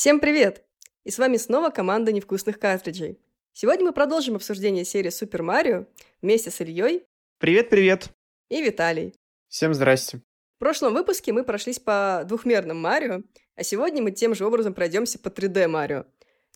Всем привет! И с вами снова команда Невкусных картриджей. Сегодня мы продолжим обсуждение серии Super Mario вместе с Ильей. Привет-привет! И Виталий. Всем здрасте! В прошлом выпуске мы прошлись по двухмерным Марио, а сегодня мы тем же образом пройдемся по 3D Марио.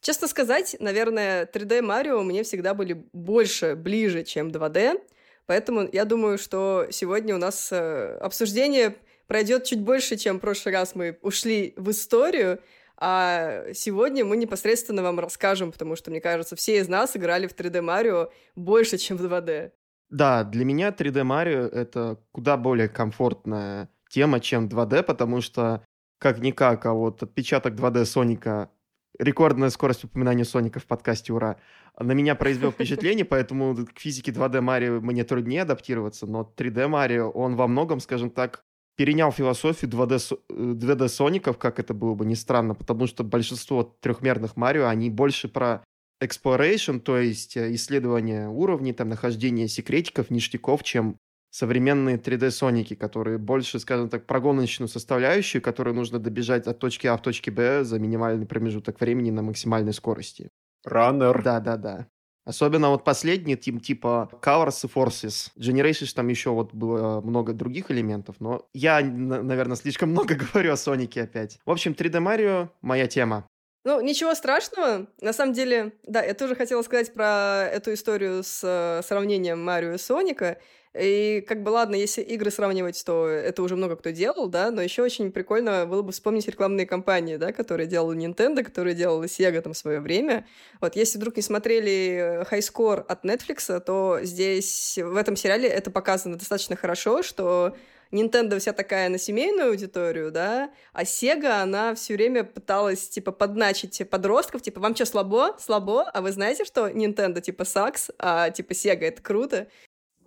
Честно сказать, наверное, 3D Марио мне всегда были ближе, чем 2D, поэтому я думаю, что сегодня у нас обсуждение пройдет чуть больше, чем в прошлый раз мы ушли в историю. А сегодня мы непосредственно вам расскажем, потому что, мне кажется, все из нас играли в 3D Mario больше, чем в 2D. Да, для меня 3D Mario — это куда более комфортная тема, чем 2D, потому что, как-никак, а вот отпечаток 2D Соника, рекордная скорость упоминания Соника в подкасте «Ура», на меня произвел впечатление, поэтому к физике 2D Mario мне труднее адаптироваться, но 3D Mario, он во многом, скажем так, перенял философию 2D Соников, как это было бы ни странно, потому что большинство трехмерных Марио, они больше про exploration, то есть исследование уровней, там, нахождение секретиков, ништяков, чем современные 3D Соники, которые больше, скажем так, про гоночную составляющую, которую нужно добежать от точки А в точке Б за минимальный промежуток времени на максимальной скорости. Раннер. Да-да-да. Особенно вот последний, типа Colors и Forces. Generations, там еще вот было много других элементов, но я, наверное, слишком много говорю о Сонике опять. В общем, 3D Mario — моя тема. Ну, ничего страшного. На самом деле, да, я тоже хотела сказать про эту историю с сравнением Марио и Соника. И как бы ладно, если игры сравнивать, то это уже много кто делал, да, но еще очень прикольно было бы вспомнить рекламные кампании, да, которые делала Nintendo, которые делала Sega там в свое время. Вот, если вдруг не смотрели High Score от Netflix, то здесь, в этом сериале это показано достаточно хорошо, что Nintendo вся такая на семейную аудиторию, да, а Sega, она все время пыталась, типа, подначить подростков, типа, вам что, слабо, а вы знаете, что Nintendo, типа, сакс, а, типа, Sega, это круто.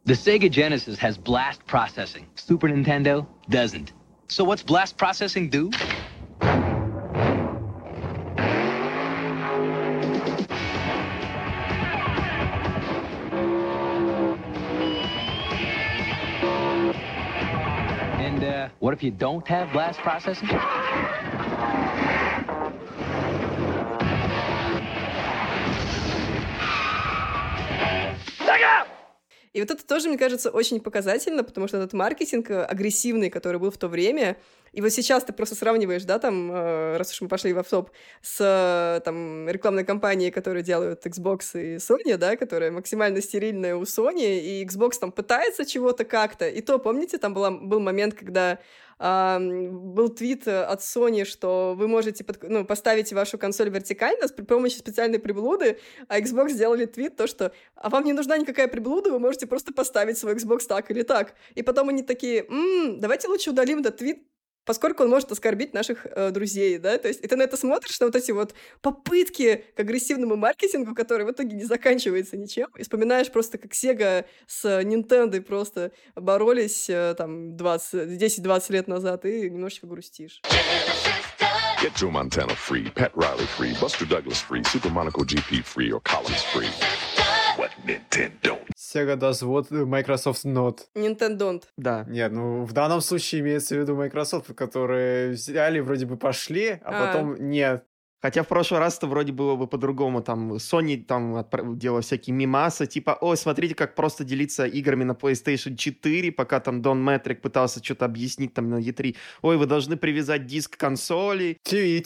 The Sega Genesis has blast processing. Super Nintendo doesn't. So what's blast processing do? And what if you don't have blast processing? Sega! И вот это тоже, мне кажется, очень показательно, потому что этот маркетинг агрессивный, который был в то время, и вот сейчас ты просто сравниваешь, да, там, раз уж мы пошли в офф-топ, с там, рекламной кампанией, которую делают Xbox и Sony, да, которая максимально стерильная у Sony, и Xbox там пытается чего-то как-то. И то, помните, там был момент, когда был твит от Sony, что вы можете поставить вашу консоль вертикально при помощи специальной приблуды, а Xbox сделали твит, то что «А вам не нужна никакая приблуда, вы можете просто поставить свой Xbox так или так». И потом они такие «Давайте лучше удалим этот твит, поскольку он может оскорбить наших друзей», да, то есть и ты на это смотришь, на вот эти вот попытки к агрессивному маркетингу, который в итоге не заканчивается ничем, и вспоминаешь просто, как Sega с Nintendo просто боролись там 10-20 лет назад, и немножечко грустишь. Get Joe Montana free, Pat Riley free, Buster Douglas free, Super Monaco GP free, or Collins free. What Nintendo? Sega does what, Microsoft not. Nintendo don't. Да. Нет, ну в данном случае имеется в виду Microsoft, которые взяли, вроде бы пошли, а потом нет. Хотя в прошлый раз это вроде было бы по-другому. Там Sony там делала всякие мемасы, типа, ой, смотрите, как просто делиться играми на PlayStation 4, пока там Дон Мэтрик пытался что-то объяснить там на E3. Ой, вы должны привязать диск к консоли. TV,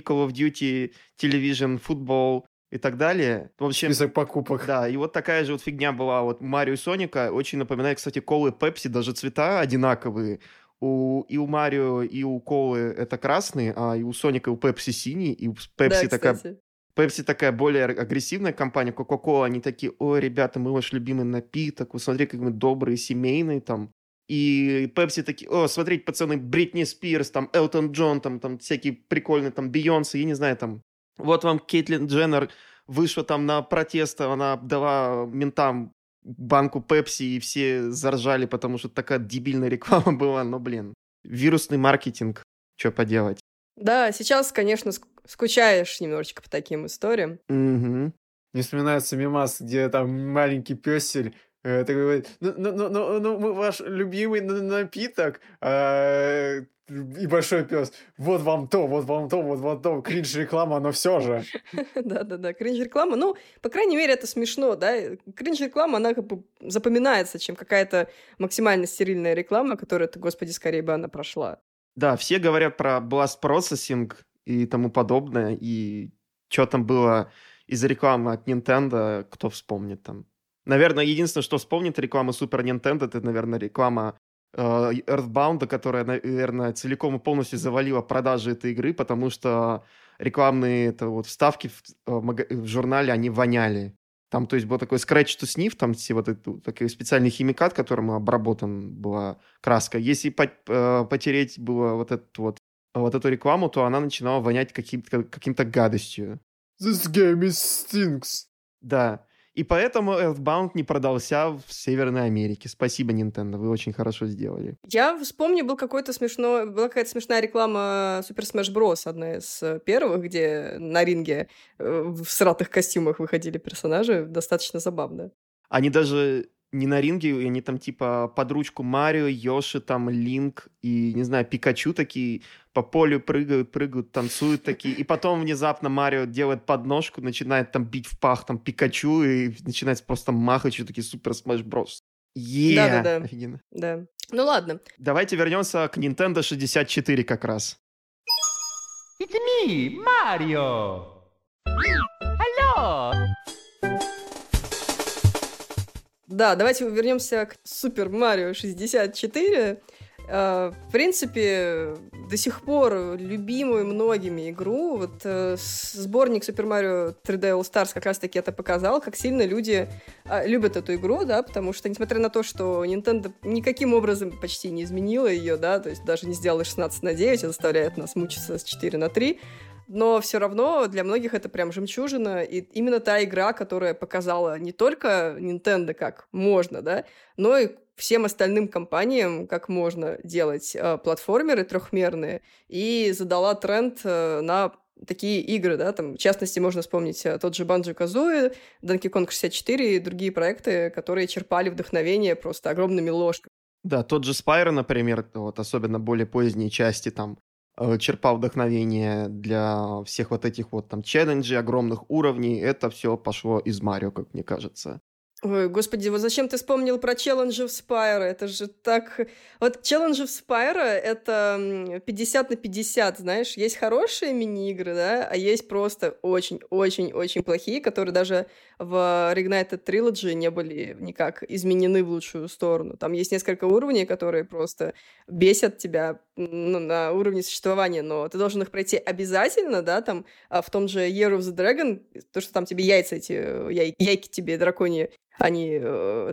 Call of Duty, Television, Football. И так далее. В общем, список покупок. Да, и вот такая же вот фигня была вот Марио и Соника. Очень напоминает, кстати, колы и пепси, даже цвета одинаковые. И у Марио, и у колы это красный, а и у Соника, и у пепси синий, и у пепси да, такая... Пепси такая более агрессивная компания, Кока-Кола, они такие, ой, ребята, мы ваш любимый напиток, вы смотри, как мы добрые, семейные там. И Пепси такие, о, смотрите, пацаны, Бритни Спирс, там, Элтон Джон, там всякие прикольные, там, Бейонсе, я не знаю, там. Вот вам Кейтлин Дженнер вышла там на протест, она дала ментам банку Пепси, и все заржали, потому что такая дебильная реклама была, но, блин, вирусный маркетинг, что поделать. Да, сейчас, конечно, скучаешь немножечко по таким историям. Угу. Мне вспоминается мемас, где там маленький пёсель Такой говорит, ну, мы ваш любимый напиток, и большой пес. Вот вам то, вот вам то, вот вам то. Кринж-реклама, но все же. Да-да-да, кринж-реклама. Ну, по крайней мере, это смешно, да? Кринж-реклама, она как бы запоминается, чем какая-то максимально стерильная реклама, которая, господи, скорее бы она прошла. Да, все говорят про blast-процессинг и тому подобное, и что там было из рекламы от Nintendo, кто вспомнит там. Наверное, единственное, что вспомнит реклама Super Nintendo, это, наверное, реклама Earthbound, которая, наверное, целиком и полностью завалила продажи этой игры, потому что рекламные вставки в журнале, они воняли. Там, то есть, был такой scratch to sniff, там все такой специальный химикат, которым обработан была краска. Если потереть было эту рекламу, то она начинала вонять каким-то гадостью. This game is stinks. Да. И поэтому Earthbound не продался в Северной Америке. Спасибо, Nintendo, вы очень хорошо сделали. Я вспомню, была какая-то смешная реклама Super Smash Bros, одна из первых, где на ринге в сратых костюмах выходили персонажи. Достаточно забавно. Они даже не на ринге, они там типа под ручку Марио, Йоши, там Линк и, не знаю, Пикачу такие по полю прыгают, танцуют такие. И потом внезапно Марио делает подножку, начинает там бить в пах там Пикачу и начинает просто махать, такие Супер Смэш Брос. Да-да-да. Офигенно. Да. Ну ладно. Давайте вернемся к Nintendo 64 как раз. It's me, Mario! Hello! Да, давайте вернемся к Super Mario 64. В принципе, до сих пор любимую многими игру. Вот сборник Super Mario 3D All Stars как раз-таки это показал, как сильно люди любят эту игру, да, потому что, несмотря на то, что Nintendo никаким образом почти не изменила ее, да, то есть даже не сделала 16:9, и заставляет нас мучиться с 4:3, но все равно для многих это прям жемчужина, и именно та игра, которая показала не только Nintendo как можно, да, но и всем остальным компаниям как можно делать платформеры трехмерные, и задала тренд на такие игры, да, там, в частности, можно вспомнить тот же Банджо-Казуи, Donkey Kong 64 и другие проекты, которые черпали вдохновение просто огромными ложками. Да, тот же Spyro, например, особенно более поздние части, там, черпал вдохновение для всех этих челленджей, огромных уровней. Это все пошло из Марио, как мне кажется. Ой, господи, вот зачем ты вспомнил про челленджи в Спайро? Это же так... Вот челленджи в Спайро — это 50/50, знаешь. Есть хорошие мини-игры, да, а есть просто очень-очень-очень плохие, которые даже в Reignited Trilogy не были никак изменены в лучшую сторону. Там есть несколько уровней, которые просто бесят тебя на уровне существования, но ты должен их пройти обязательно, да, там в том же Year of the Dragon, то, что там тебе яйца эти, яйки тебе драконьи, они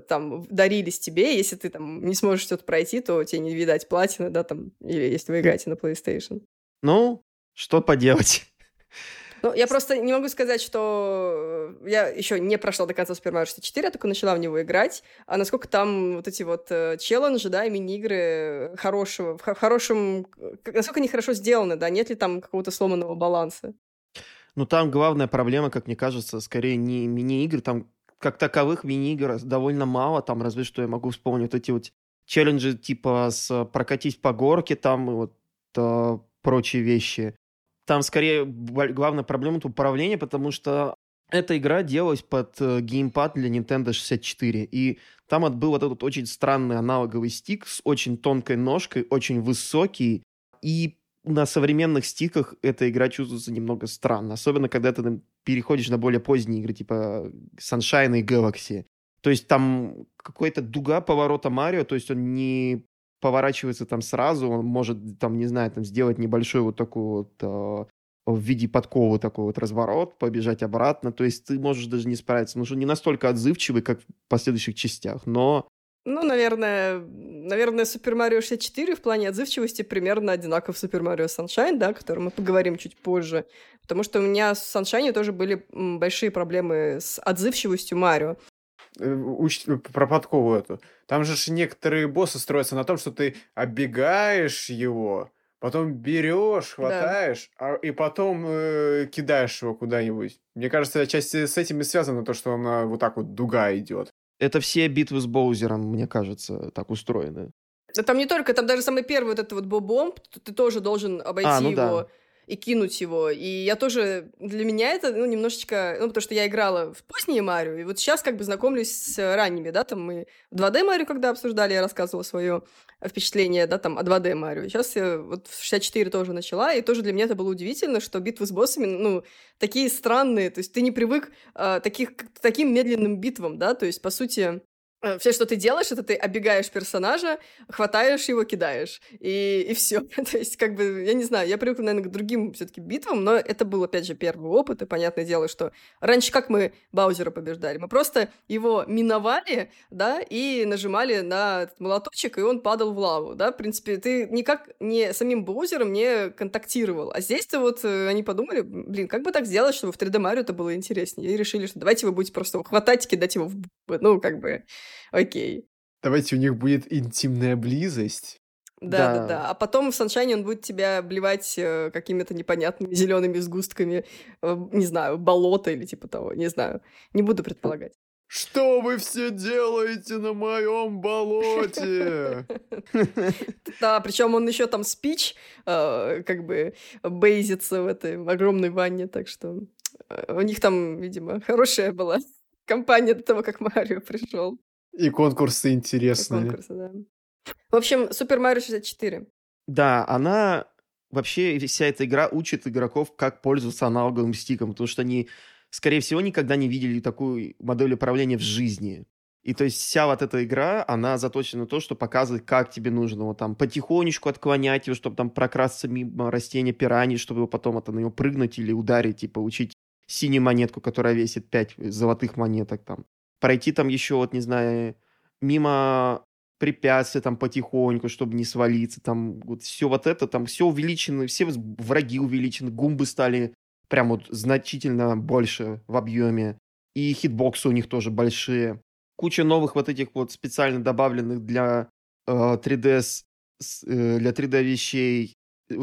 там дарились тебе, если ты там не сможешь что-то пройти, то тебе не видать платины, да, там, или если вы играете на PlayStation. Ну, что поделать? Ну, я просто не могу сказать, что я еще не прошла до конца Super Mario 64, я только начала в него играть, а насколько там эти челленджи, да, мини-игры насколько они хорошо сделаны, да, нет ли там какого-то сломанного баланса? Ну, там главная проблема, как мне кажется, скорее не мини-игры, там как таковых мини-игр довольно мало, там разве что я могу вспомнить эти челленджи типа с прокатись по горке, там прочие вещи. Там скорее главная проблема — это управление, потому что эта игра делалась под геймпад для Nintendo 64, и там был этот очень странный аналоговый стик с очень тонкой ножкой, очень высокий, и на современных стиках эта игра чувствуется немного странно, особенно когда ты переходишь на более поздние игры, типа Sunshine и Galaxy. То есть там какая-то дуга поворота Марио, то есть он не поворачивается там сразу, он может там, не знаю, там сделать небольшой в виде подковы такой разворот, побежать обратно, то есть ты можешь даже не справиться, потому что не настолько отзывчивый, как в последующих частях, но... Ну, наверное, Super Mario 64 в плане отзывчивости примерно одинаков Super Mario Sunshine, да, о котором мы поговорим чуть позже, потому что у меня с Sunshine тоже были большие проблемы с отзывчивостью Марио. Про подкову эту. Там же некоторые боссы строятся на том, что ты оббегаешь его, потом берешь, хватаешь, да, и потом кидаешь его куда-нибудь. Мне кажется, отчасти с этим и связано то, что она вот так вот дуга идет. Это все битвы с Боузером, мне кажется, так устроены. Да там не только, там даже самый первый вот этот вот бомб, ты тоже должен обойти его и кинуть его. И я тоже, для меня это, ну, немножечко, ну, потому что я играла в поздние Марио, и вот сейчас как бы знакомлюсь с ранними, да, там мы 2D Марио когда обсуждали, я рассказывала свое впечатление, да, там, о 2D Марио. Сейчас я вот в 64 тоже начала, и тоже для меня это было удивительно, что битвы с боссами, ну, такие странные, то есть ты не привык к таким медленным битвам, да, то есть, по сути... Все, что ты делаешь, это ты оббегаешь персонажа, хватаешь его, кидаешь. И все. То есть, как бы, я не знаю, я привыкла, наверное, к другим все-таки битвам, но это был, опять же, первый опыт, и понятное дело, что раньше как мы Баузера побеждали? Мы просто его миновали, да, и нажимали на этот молоточек, и он падал в лаву, да. В принципе, ты никак не самим Баузером не контактировал. А здесь-то вот они подумали, блин, как бы так сделать, чтобы в 3D Mario это было интереснее. И решили, что давайте вы будете просто его хватать и кидать его в... Ну, как бы... Окей. Давайте у них будет интимная близость. Да. А потом в Саншайне он будет тебя обливать какими-то непонятными зелеными сгустками, не знаю, болота или типа того, не знаю. Не буду предполагать. Что вы все делаете на моем болоте? Да, причем он еще там спич, как бы бейзится в этой огромной ванне, так что у них там, видимо, хорошая была компания до того, как Марио пришел. И конкурсы интересные. И конкурсы, да. В общем, Super Mario 64. Да, она... Вообще вся эта игра учит игроков, как пользоваться аналоговым стиком, потому что они, скорее всего, никогда не видели такую модель управления в жизни. И то есть вся вот эта игра, она заточена на то, что показывает, как тебе нужно вот там потихонечку отклонять его, чтобы там прокрасться мимо растения пираньи, чтобы его потом на него прыгнуть или ударить и получить синюю монетку, которая весит 5 золотых монеток там. Пройти там еще, вот, не знаю, мимо препятствий там потихоньку, чтобы не свалиться, там вот все вот это, там все увеличено, все враги увеличены, гумбы стали прям вот значительно больше в объеме, и хитбоксы у них тоже большие. Куча новых вот этих вот специально добавленных для 3DS, для 3D вещей,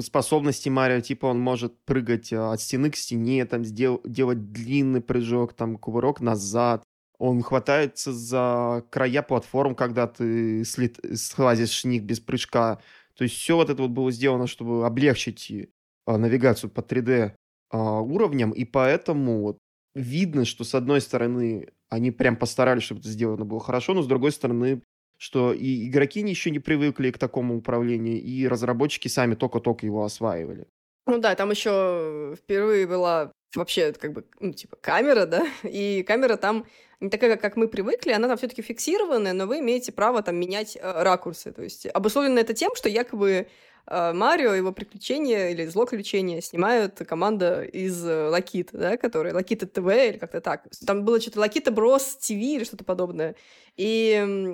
способности Марио, типа он может прыгать от стены к стене, там делать длинный прыжок, там кувырок назад. Он хватается за края платформ, когда ты слазишь с них без прыжка. То есть все вот это вот было сделано, чтобы облегчить навигацию по 3D уровням. И поэтому вот видно, что с одной стороны они прям постарались, чтобы это сделано было хорошо, но с другой стороны, что и игроки еще не привыкли к такому управлению, и разработчики сами только-только его осваивали. Ну да, там еще впервые была... Вообще, как бы, ну, типа, камера, да, и камера там не такая, как мы привыкли, она там все-таки фиксированная, но вы имеете право там менять ракурсы, то есть обусловлено это тем, что якобы Марио, его приключения или злоключения снимают команда из Лакита, да, которая Лакита ТВ или как-то так. Там было что-то Лакита Брос ТВ или что-то подобное. И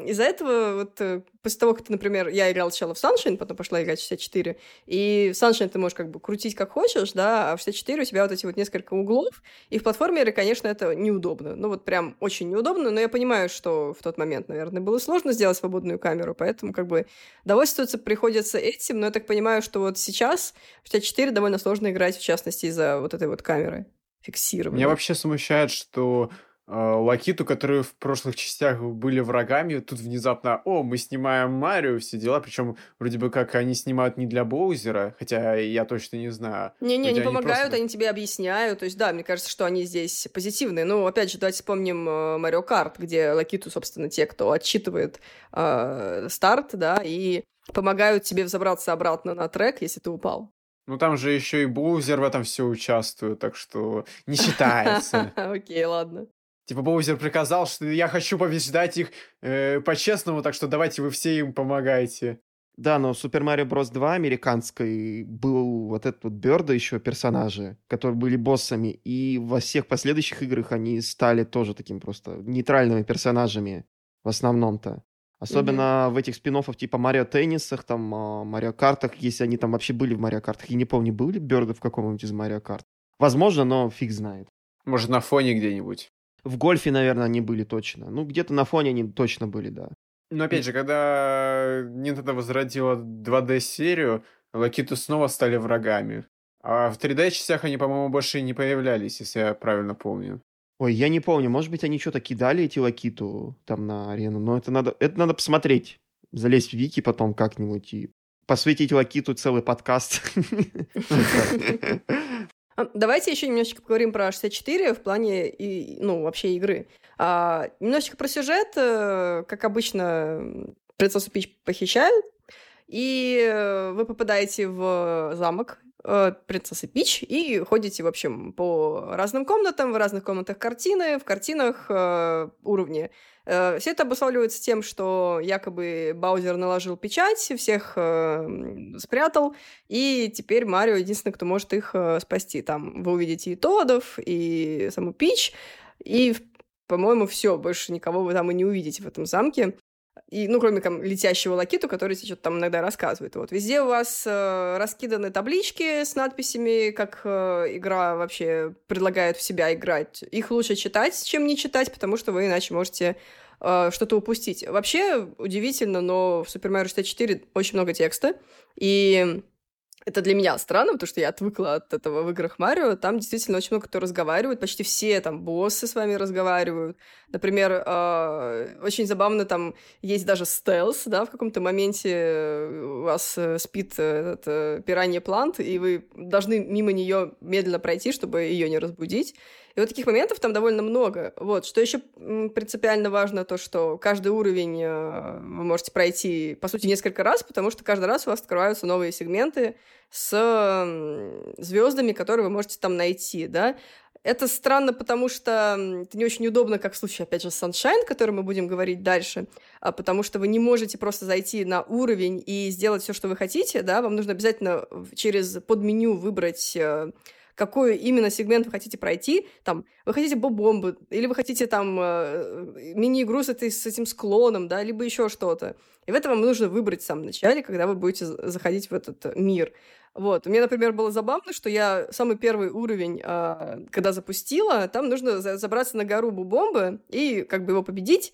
из-за этого вот после того, как ты, например, я играла сначала в Sunshine, потом пошла играть в 64, и в Sunshine ты можешь как бы крутить как хочешь, да, а в 64 у тебя вот эти вот несколько углов, и в платформере, конечно, это неудобно. Ну вот прям очень неудобно, но я понимаю, что в тот момент, наверное, было сложно сделать свободную камеру, поэтому как бы довольствоваться приходится этим, но это так понимаю, что вот сейчас в 64 довольно сложно играть, в частности, из-за вот этой вот камеры фиксированной. Меня вообще смущает, что Лакиту, которые в прошлых частях были врагами, тут внезапно, мы снимаем Марио, все дела, причем вроде бы как они снимают не для Боузера, хотя я точно не знаю. Не помогают, просто... они тебе объясняют, то есть да, мне кажется, что они здесь позитивные, ну, опять же, давайте вспомним Марио Карт, где Лакиту, собственно, те, кто отсчитывает старт, да, и помогают тебе взобраться обратно на трек, если ты упал. Ну, там же еще и Боузер в этом все участвует, так что не считается. Окей, ладно. Типа Боузер приказал, что я хочу побеждать их по-честному, так что давайте вы все им помогаете. Да, но в Super Mario Bros. 2 американской был вот этот вот Бёрда еще персонажи, которые были боссами, и во всех последующих играх они стали тоже таким просто нейтральными персонажами в основном-то. Особенно в этих спин-оффах типа Марио Теннисах, там Марио Картах, если они там вообще были в Марио Картах. Я не помню, были ли Бёрды в каком-нибудь из Марио Карт? Возможно, но фиг знает. Может, на фоне где-нибудь? В гольфе, наверное, они были точно. Ну, где-то на фоне они точно были, да. Но опять же, когда Nintendo возродила 2D-серию, Лакиту снова стали врагами. А в 3D-частях они, по-моему, больше не появлялись, если я правильно помню. Ой, я не помню, может быть, они что-то кидали эти Лакиту там на арену, но это надо посмотреть, залезть в Вики потом как-нибудь и посвятить Лакиту целый подкаст. Давайте еще немножечко поговорим про 64 в плане, ну, вообще игры. Немножечко про сюжет. Как обычно, принцессу Пич похищают, и вы попадаете в замок принцессы Пич и ходите, в общем, по разным комнатам, в разных комнатах картины, в картинах уровни. Все это обуславливается тем, что якобы Баузер наложил печать, всех спрятал, и теперь Марио единственный, кто может их спасти. Там вы увидите и Тодов, и саму Пич, и, по-моему, все, больше никого вы там и не увидите в этом замке. И, ну, кроме там, летящего Лакиту, который сейчас там иногда рассказывает. Вот. Везде у вас раскиданы таблички с надписями, как игра вообще предлагает в себя играть. Их лучше читать, чем не читать, потому что вы иначе можете что-то упустить. Вообще, удивительно, но в Super Mario 64 очень много текста. И это для меня странно, потому что я отвыкла от этого в играх Марио. Там действительно очень много кто разговаривает. Почти все там боссы с вами разговаривают. Например, очень забавно, там есть даже стелс, да, в каком-то моменте у вас спит этот пиранья плант, и вы должны мимо нее медленно пройти, чтобы ее не разбудить. И вот таких моментов там довольно много. Вот. Что еще принципиально важно, то, что каждый уровень вы можете пройти, по сути, несколько раз, потому что каждый раз у вас открываются новые сегменты с звездами, которые вы можете там найти, да. Это странно, потому что это не очень удобно, как в случае, опять же, с Sunshine, о котором мы будем говорить дальше, потому что вы не можете просто зайти на уровень и сделать все, что вы хотите, да, вам нужно обязательно через подменю выбрать, какой именно сегмент вы хотите пройти, там, вы хотите бомбы, или вы хотите там мини-игру с этим склоном, да, либо еще что-то. И в этом вам нужно выбрать в самом начале, когда вы будете заходить в этот мир. Вот. У меня, например, было забавно, что я самый первый уровень, когда запустила, там нужно забраться на гору Бубомбы и как бы его победить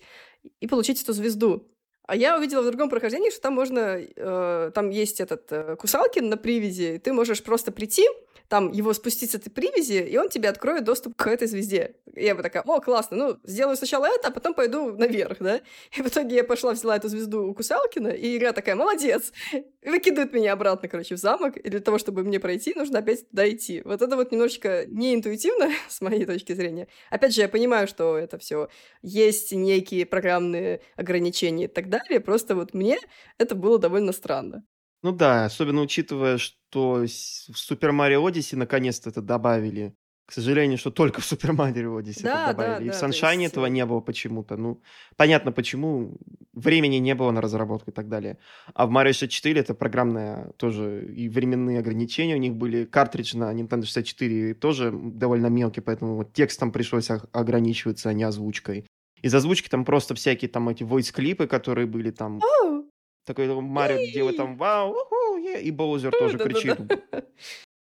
и получить эту звезду. А я увидела в другом прохождении, что там можно... там есть этот Кусалкин на привязи, ты можешь просто прийти, там его спустить с этой привязи, и он тебе откроет доступ к этой звезде. И я бы такая, о, классно, ну, сделаю сначала это, а потом пойду наверх, да? И в итоге я пошла, взяла эту звезду у Кусалкина, и игра такая, молодец! И выкидывает меня обратно, короче, в замок, и для того, чтобы мне пройти, нужно опять туда идти. Вот это вот немножечко неинтуитивно, с моей точки зрения. Опять же, я понимаю, что это все есть некие программные ограничения и так далее, просто вот мне это было довольно странно. Ну да, особенно учитывая, что в Super Mario Odyssey наконец-то это добавили. К сожалению, что только в Super Mario Odyssey это добавили. Да, и в Sunshine есть... этого не было почему-то. Ну, понятно почему. Времени не было на разработку и так далее. А в Mario 64 это программное тоже и временные ограничения у них были. Картридж на Nintendo 64 тоже довольно мелкий, поэтому вот текстом пришлось ограничиваться, а не озвучкой. Из озвучки там просто всякие там эти voice-клипы, которые были там... Такой Марио делает там вау, уху, и Боузер тоже кричит.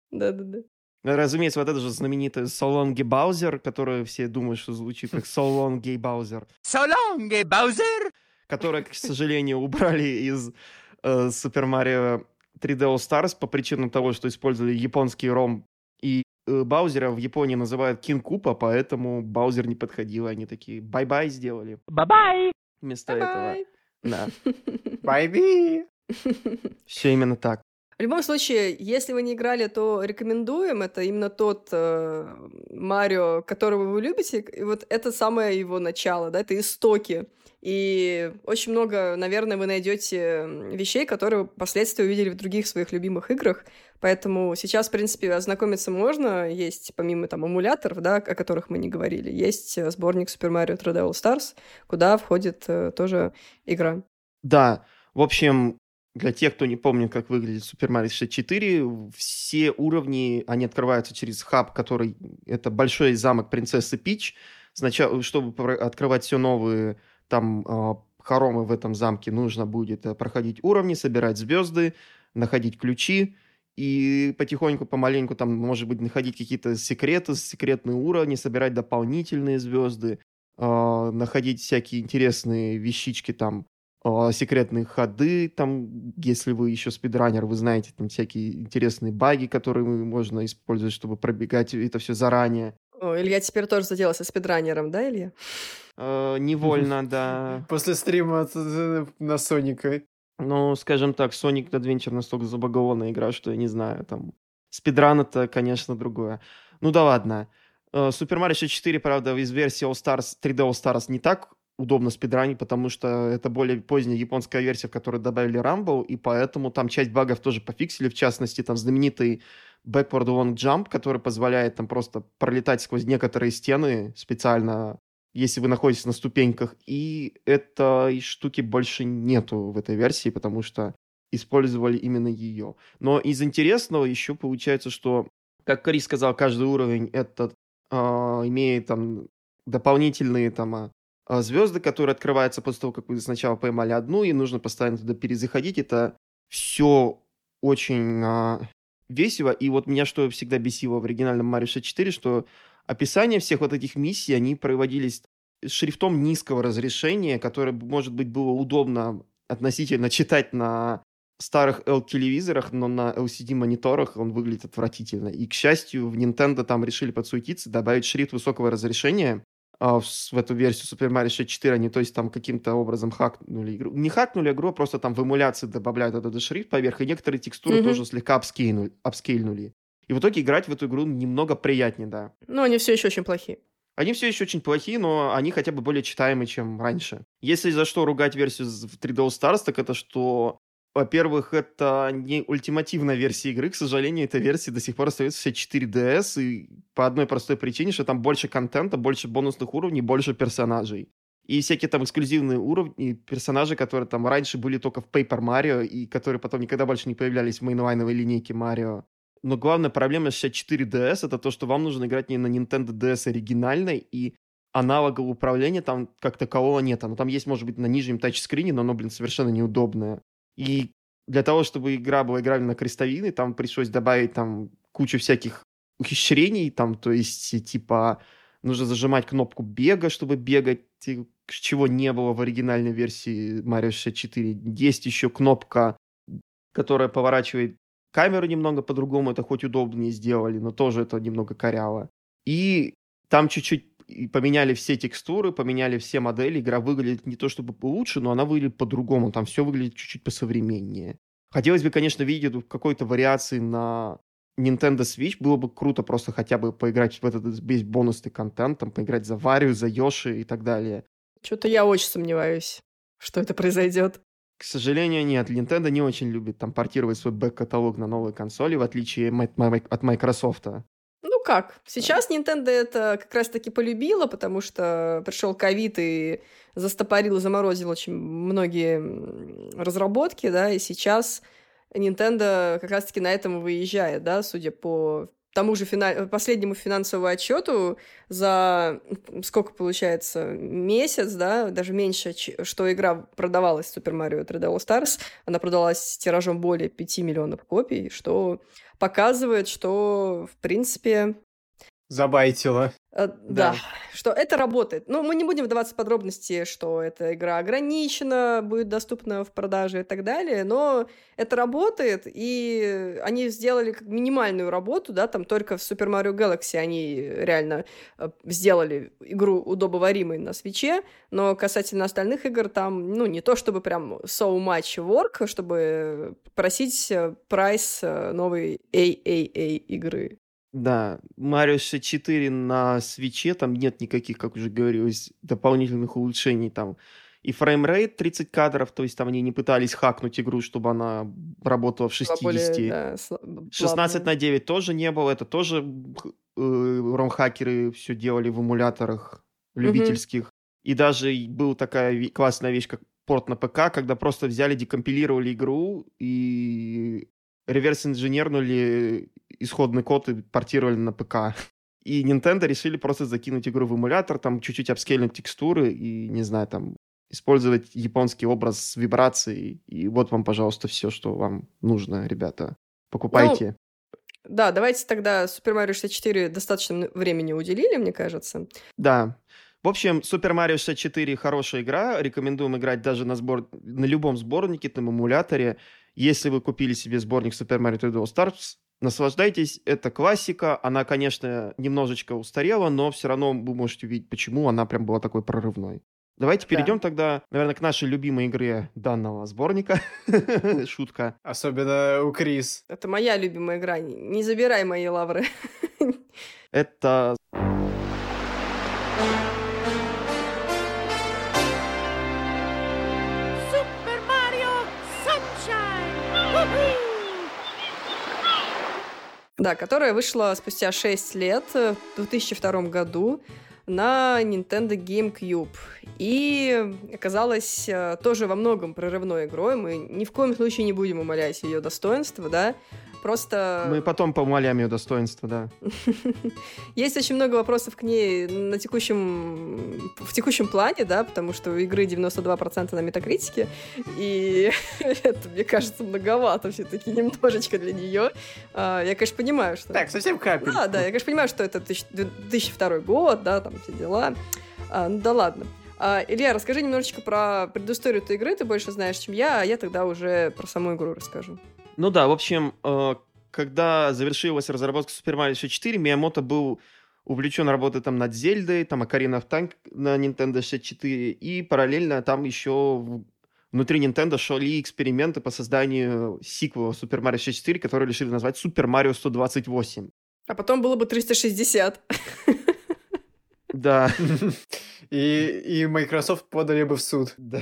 Да-да-да. Разумеется, вот это же знаменитый So Long Gay Bowser, который все думают, что звучит как So Long Gay Bowser. So Long Gay Bowser! Который, к сожалению, убрали из Super Mario 3D All Stars по причинам того, что использовали японский ром. И Баузера в Японии называют Кинг Купа, поэтому Баузер не подходил. Они такие бай-бай сделали. Бай-бай! Вместо этого. Да. Baby! Все именно так. В любом случае, если вы не играли, то рекомендуем. Это именно тот Марио, которого вы любите. И вот это самое его начало, да, это истоки. И очень много, наверное, вы найдете вещей, которые вы впоследствии увидели в других своих любимых играх. Поэтому сейчас, в принципе, ознакомиться можно. Есть, помимо там эмуляторов, да, о которых мы не говорили, есть сборник Super Mario 3D All Stars, куда входит тоже игра. Да, в общем... Для тех, кто не помнит, как выглядит Super Mario 64, все уровни, они открываются через хаб, который... Это большой замок принцессы Пич. Сначала, чтобы открывать все новые там хоромы в этом замке, нужно будет проходить уровни, собирать звезды, находить ключи и потихоньку, помаленьку там, может быть, находить какие-то секреты, секретные уровни, собирать дополнительные звезды, находить всякие интересные вещички там, секретные ходы, там, если вы еще спидранер, вы знаете там всякие интересные баги, которые можно использовать, чтобы пробегать это все заранее. О, Илья теперь тоже заделался спидранером, да, Илья? Невольно, да. После стрима на Соника. Ну, скажем так, Sonic Adventure настолько забагованная игра, что я не знаю, там, спидран это, конечно, другое. Ну да ладно. Super Mario 64, правда, из версии All Stars, 3D All Stars не так удобно спидранить, потому что это более поздняя японская версия, в которой добавили Rumble, и поэтому там часть багов тоже пофиксили, в частности, там знаменитый Backward Long Jump, который позволяет там просто пролетать сквозь некоторые стены специально, если вы находитесь на ступеньках, и этой штуки больше нету в этой версии, потому что использовали именно ее. Но из интересного еще получается, что, как Крис сказал, каждый уровень этот имеет там дополнительные там звезды, которые открываются после того, как вы сначала поймали одну, и нужно постоянно туда перезаходить. Это все очень весело. И вот меня что всегда бесило в оригинальном Mario 64, что описание всех вот этих миссий, они проводились шрифтом низкого разрешения, которое, может быть, было удобно относительно читать на старых L-телевизорах, но на LCD-мониторах он выглядит отвратительно. И, к счастью, в Nintendo там решили подсуетиться, добавить шрифт высокого разрешения в эту версию Super Mario 64. Они, то есть, там каким-то образом хакнули игру. Не хакнули игру, а просто там в эмуляции добавляют этот шрифт поверх, и некоторые текстуры тоже слегка апскейльнули. И в итоге играть в эту игру немного приятнее, да. Но они все еще очень плохие. Они все еще очень плохие, но они хотя бы более читаемые, чем раньше. Если за что ругать версию в 3D All Stars, так это что, во-первых, это не ультимативная версия игры. К сожалению, эта версия до сих пор остается все 4DS, и по одной простой причине, что там больше контента, больше бонусных уровней, больше персонажей. И всякие там эксклюзивные уровни, персонажи, которые там раньше были только в Paper Mario, и которые потом никогда больше не появлялись в мейнлайновой линейке Марио. Но главная проблема 64DS — это то, что вам нужно играть не на Nintendo DS оригинальной, и аналогового управления там как такового нет. Оно там есть, может быть, на нижнем тачскрине, но оно, блин, совершенно неудобное. И для того, чтобы игра была играбельна крестовиной, там пришлось добавить там кучу всяких ухищрений, там, то есть, типа, нужно зажимать кнопку бега, чтобы бегать, чего не было в оригинальной версии Mario 64. Есть еще кнопка, которая поворачивает камеру немного по-другому, это хоть удобнее сделали, но тоже это немного коряво. И там чуть-чуть поменяли все текстуры, поменяли все модели. Игра выглядит не то чтобы лучше, но она выглядит по-другому. Там все выглядит чуть-чуть посовременнее. Хотелось бы, конечно, видеть в какой-то вариации на Nintendo Switch. Было бы круто просто хотя бы поиграть в этот весь бонусный контент, там, поиграть за Варию, за Йоши и так далее. Что-то я очень сомневаюсь, что это произойдет. К сожалению, нет. Nintendo не очень любит там портировать свой бэк-каталог на новые консоли, в отличие от Microsoft. Ну как? Сейчас Nintendo это как раз-таки полюбила, потому что пришел ковид и застопорил, заморозил очень многие разработки, да, и сейчас Nintendo как раз-таки на этом выезжает, да, судя по тому же последнему финансовому отчету за, сколько получается, месяц, да, даже меньше, что игра продавалась, Super Mario 3D All Stars, она продалась тиражом более 5 миллионов копий, что показывает, что, в принципе... Забайтило. Да, что это работает. Но мы не будем вдаваться в подробности, что эта игра ограничена, будет доступна в продаже и так далее, но это работает, и они сделали как минимальную работу, да, там только в Super Mario Galaxy они реально сделали игру удобоваримой на Switch'е, но касательно остальных игр там, ну, не то чтобы прям so much work, чтобы просить прайс новой AAA игры. Да, Mario 64 на Switch'е, там нет никаких, как уже говорилось, дополнительных улучшений там. И фреймрейт 30 кадров, то есть там они не пытались хакнуть игру, чтобы она работала в 60. Более, да, 16:9 тоже не было, это тоже ромхакеры все делали в эмуляторах любительских. И даже была такая классная вещь, как порт на ПК, когда просто взяли, декомпилировали игру и... реверс-инженернули исходный код и портировали на ПК. И Nintendo решили просто закинуть игру в эмулятор, там чуть-чуть апскейлить текстуры и, не знаю, там, использовать японский образ с вибрацией. И вот вам, пожалуйста, все, что вам нужно, ребята. Покупайте. Ну, да, давайте тогда Super Mario 64 достаточно времени уделили, мне кажется. Да. В общем, Super Mario 64 хорошая игра. Рекомендуем играть даже на любом сборнике, на эмуляторе. Если вы купили себе сборник Super Mario 3D All Stars, Наслаждайтесь, это классика, она, конечно, немножечко устарела, но все равно вы можете увидеть, почему она прям была такой прорывной. Давайте перейдем тогда, наверное, к нашей любимой игре данного сборника. Шутка. Особенно у Крис. Это моя любимая игра, не забирай мои лавры. Это... Super Mario Sunshine! Да, которая вышла спустя 6 лет, в 2002 году, на Nintendo GameCube. И оказалась тоже во многом прорывной игрой. Мы ни в коем случае не будем умалять ее достоинства, да? Просто... Мы потом поумаляем ее достоинства, да. Есть очень много вопросов к ней на текущем... в текущем плане, да, потому что у игры 92% на метакритике, и это, мне кажется, многовато все-таки немножечко для нее. Я, конечно, понимаю, что... Так, совсем капельку. Да, я, конечно, понимаю, что это 2002 год, да, там все дела. Ну да ладно. Илья, расскажи немножечко про предысторию этой игры, ты больше знаешь, чем я, а я тогда уже про саму игру расскажу. Ну да, в общем, когда завершилась разработка Super Mario 64, Miyamoto был увлечен работой там над Зельдой, там Ocarina of Time на Nintendo 64, и параллельно там еще внутри Nintendo шли эксперименты по созданию сиквела Super Mario 64, который решили назвать Super Mario 128. А потом было бы 360. Да. И Microsoft подали бы в суд. Да.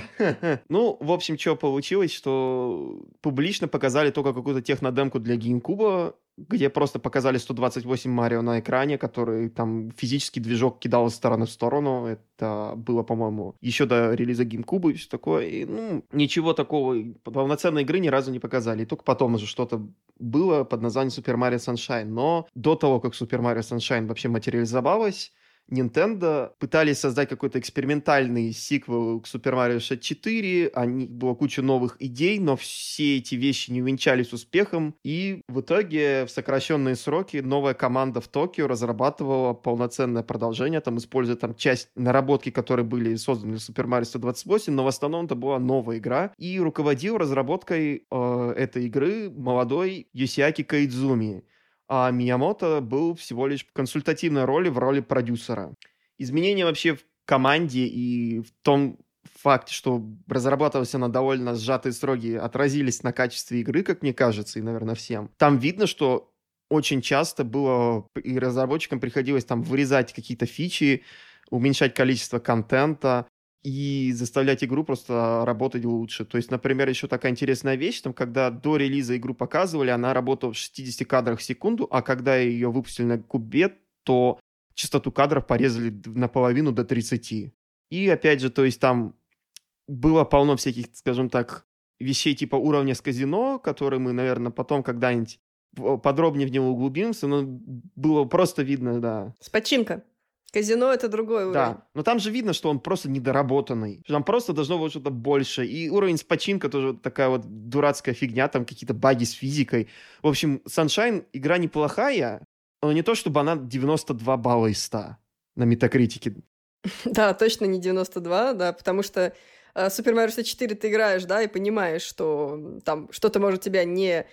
Ну, в общем, что получилось, что публично показали только какую-то технодемку для GameCube, где просто показали 128 Марио на экране, который там физически движок кидал из стороны в сторону. Это было, по-моему, еще до релиза GameCube и все такое. И, ну, ничего такого полноценной игры ни разу не показали. И только потом уже что-то было под названием Super Mario Sunshine. Но до того, как Super Mario Sunshine вообще материализовалась, Nintendo пытались создать какой-то экспериментальный сиквел к Super Mario 64, было куча новых идей, но все эти вещи не увенчались успехом, и в итоге в сокращенные сроки новая команда в Токио разрабатывала полноценное продолжение, там, используя там, часть наработки, которые были созданы в Super Mario 128, но в основном это была новая игра, и руководил разработкой этой игры молодой Юсиаки Каидзуми. А Миямото был всего лишь в консультативной роли, в роли продюсера. Изменения вообще в команде и в том факте, что разрабатывалась она довольно сжатые сроки, отразились на качестве игры, как мне кажется, и, наверное, всем. Там видно, что очень часто было, и разработчикам приходилось там вырезать какие-то фичи, уменьшать количество контента и заставлять игру просто работать лучше. То есть, например, еще такая интересная вещь, там, когда до релиза игру показывали, она работала в 60 кадрах в секунду, а когда ее выпустили на кубе, то частоту кадров порезали наполовину до 30. И опять же, то есть там было полно всяких, скажем так, вещей типа уровня с казино, которые мы, наверное, потом когда-нибудь подробнее в него углубимся, но было просто видно, да. С починка. Казино — это другой уровень. Да, но там же видно, что он просто недоработанный. Там просто должно быть что-то больше. И уровень с починкой тоже такая вот дурацкая фигня, там какие-то баги с физикой. В общем, Sunshine — игра неплохая, но не то, чтобы она 92 балла из 100 на метакритике. Да, точно не 92, да, потому что Super Mario 64 ты играешь, да, и понимаешь, что там что-то может тебя не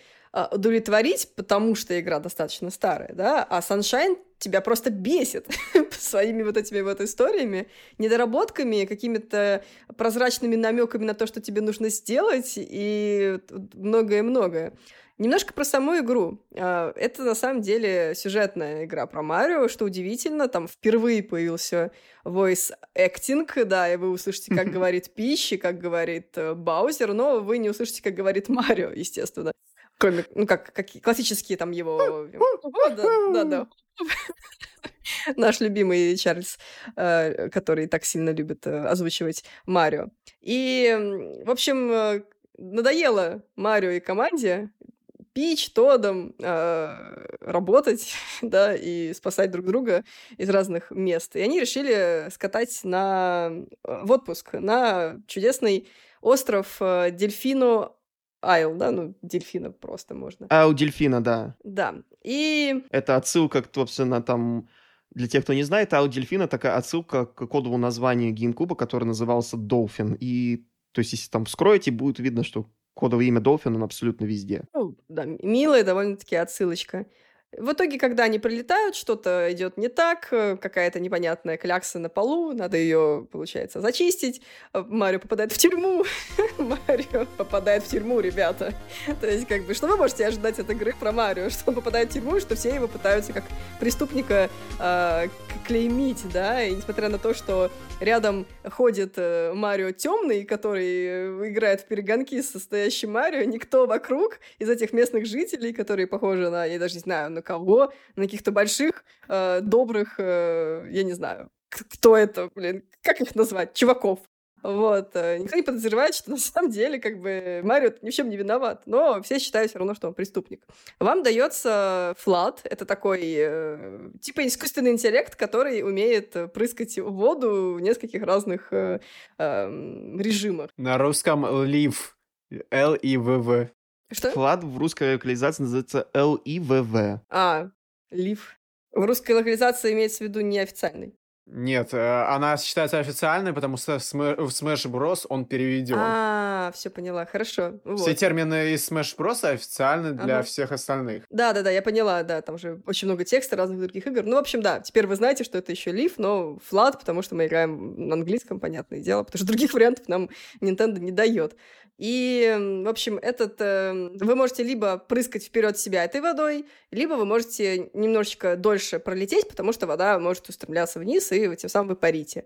удовлетворить, потому что игра достаточно старая, да, а Sunshine тебя просто бесит своими вот этими вот историями, недоработками, какими-то прозрачными намеками на то, что тебе нужно сделать, и многое-многое. Немножко про саму игру. Это, на самом деле, сюжетная игра про Марио, что удивительно, там впервые появился voice-acting, да, и вы услышите, как говорит Пич, как говорит Баузер, но вы не услышите, как говорит Марио, естественно. Кроме, ну, как классические там его... Да-да. Наш любимый Чарльз, который так сильно любит озвучивать Марио. И, в общем, надоело Марио и команде Пич, Тодом работать, да, и спасать друг друга из разных мест. И они решили скатать в отпуск на чудесный остров Дельфино, Айл, да? Ну, Дельфина просто можно. Айл Дельфина, да. Да. И... Это отсылка, собственно, там... Для тех, кто не знает, Айл Дельфина такая отсылка к кодовому названию GameCube, который назывался Dolphin. И, то есть, если там вскроете, будет видно, что кодовое имя Долфин, он абсолютно везде. Ну, да, милая довольно-таки отсылочка. В итоге, когда они прилетают, что-то идет не так, какая-то непонятная клякса на полу, надо ее, получается, зачистить. Марио попадает в тюрьму. Марио попадает в тюрьму, ребята. То есть, как бы, что вы можете ожидать от игры про Марио? Что он попадает в тюрьму, и что все его пытаются как преступника клеймить, да? И несмотря на то, что рядом ходит Марио темный, который играет в перегонки с настоящим Марио, никто вокруг из этих местных жителей, которые похожи на, я даже не знаю, на кого, на каких-то больших, добрых, я не знаю, кто это, блин, как их назвать, чуваков. Вот. Никто не подозревает, что на самом деле, как бы, Марио ни в чем не виноват, но все считают все равно, что он преступник. Вам дается FLUDD, это такой, типа, искусственный интеллект, который умеет прыскать воду в нескольких разных режимах. На русском лив, L-I-V-V. Что? FLUDD в русской локализации называется L-I-V-V. А, лив. В русской локализации имеется в виду неофициальный. Нет, она считается официальной, потому что в Smash Bros. Он переведен. А, все поняла, хорошо. Вот. Все термины из Smash Bros. Официальны для всех остальных. Да-да-да, я поняла, да, там же очень много текста разных других игр. Ну, в общем, да, теперь вы знаете, что это еще лиф, но FLUDD, потому что мы играем на английском, понятное дело, потому что других вариантов нам Nintendo не дает. И, в общем, этот... вы можете либо прыскать вперед себя этой водой, либо вы можете немножечко дольше пролететь, потому что вода может устремляться вниз, и тем самым вы парите.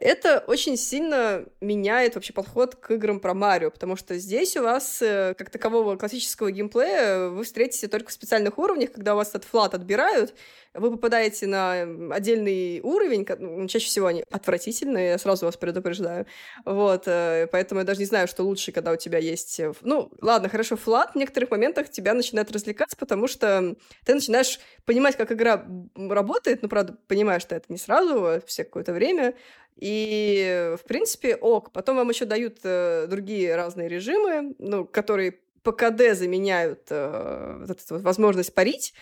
Это очень сильно меняет вообще подход к играм про Марио, потому что здесь у вас, как такового классического геймплея, вы встретите только в специальных уровнях, когда у вас этот FLUDD отбирают, вы попадаете на отдельный уровень, чаще всего они отвратительные, я сразу вас предупреждаю. Вот, поэтому я даже не знаю, что лучше, когда у тебя есть... Ну, ладно, хорошо, FLUDD в некоторых моментах тебя начинает развлекать, потому что ты начинаешь понимать, как игра работает, ну, правда, понимаешь ты это не сразу, а все какое-то время, и, в принципе, ок. Потом вам еще дают другие разные режимы, ну, которые по КД заменяют вот эту вот возможность парить.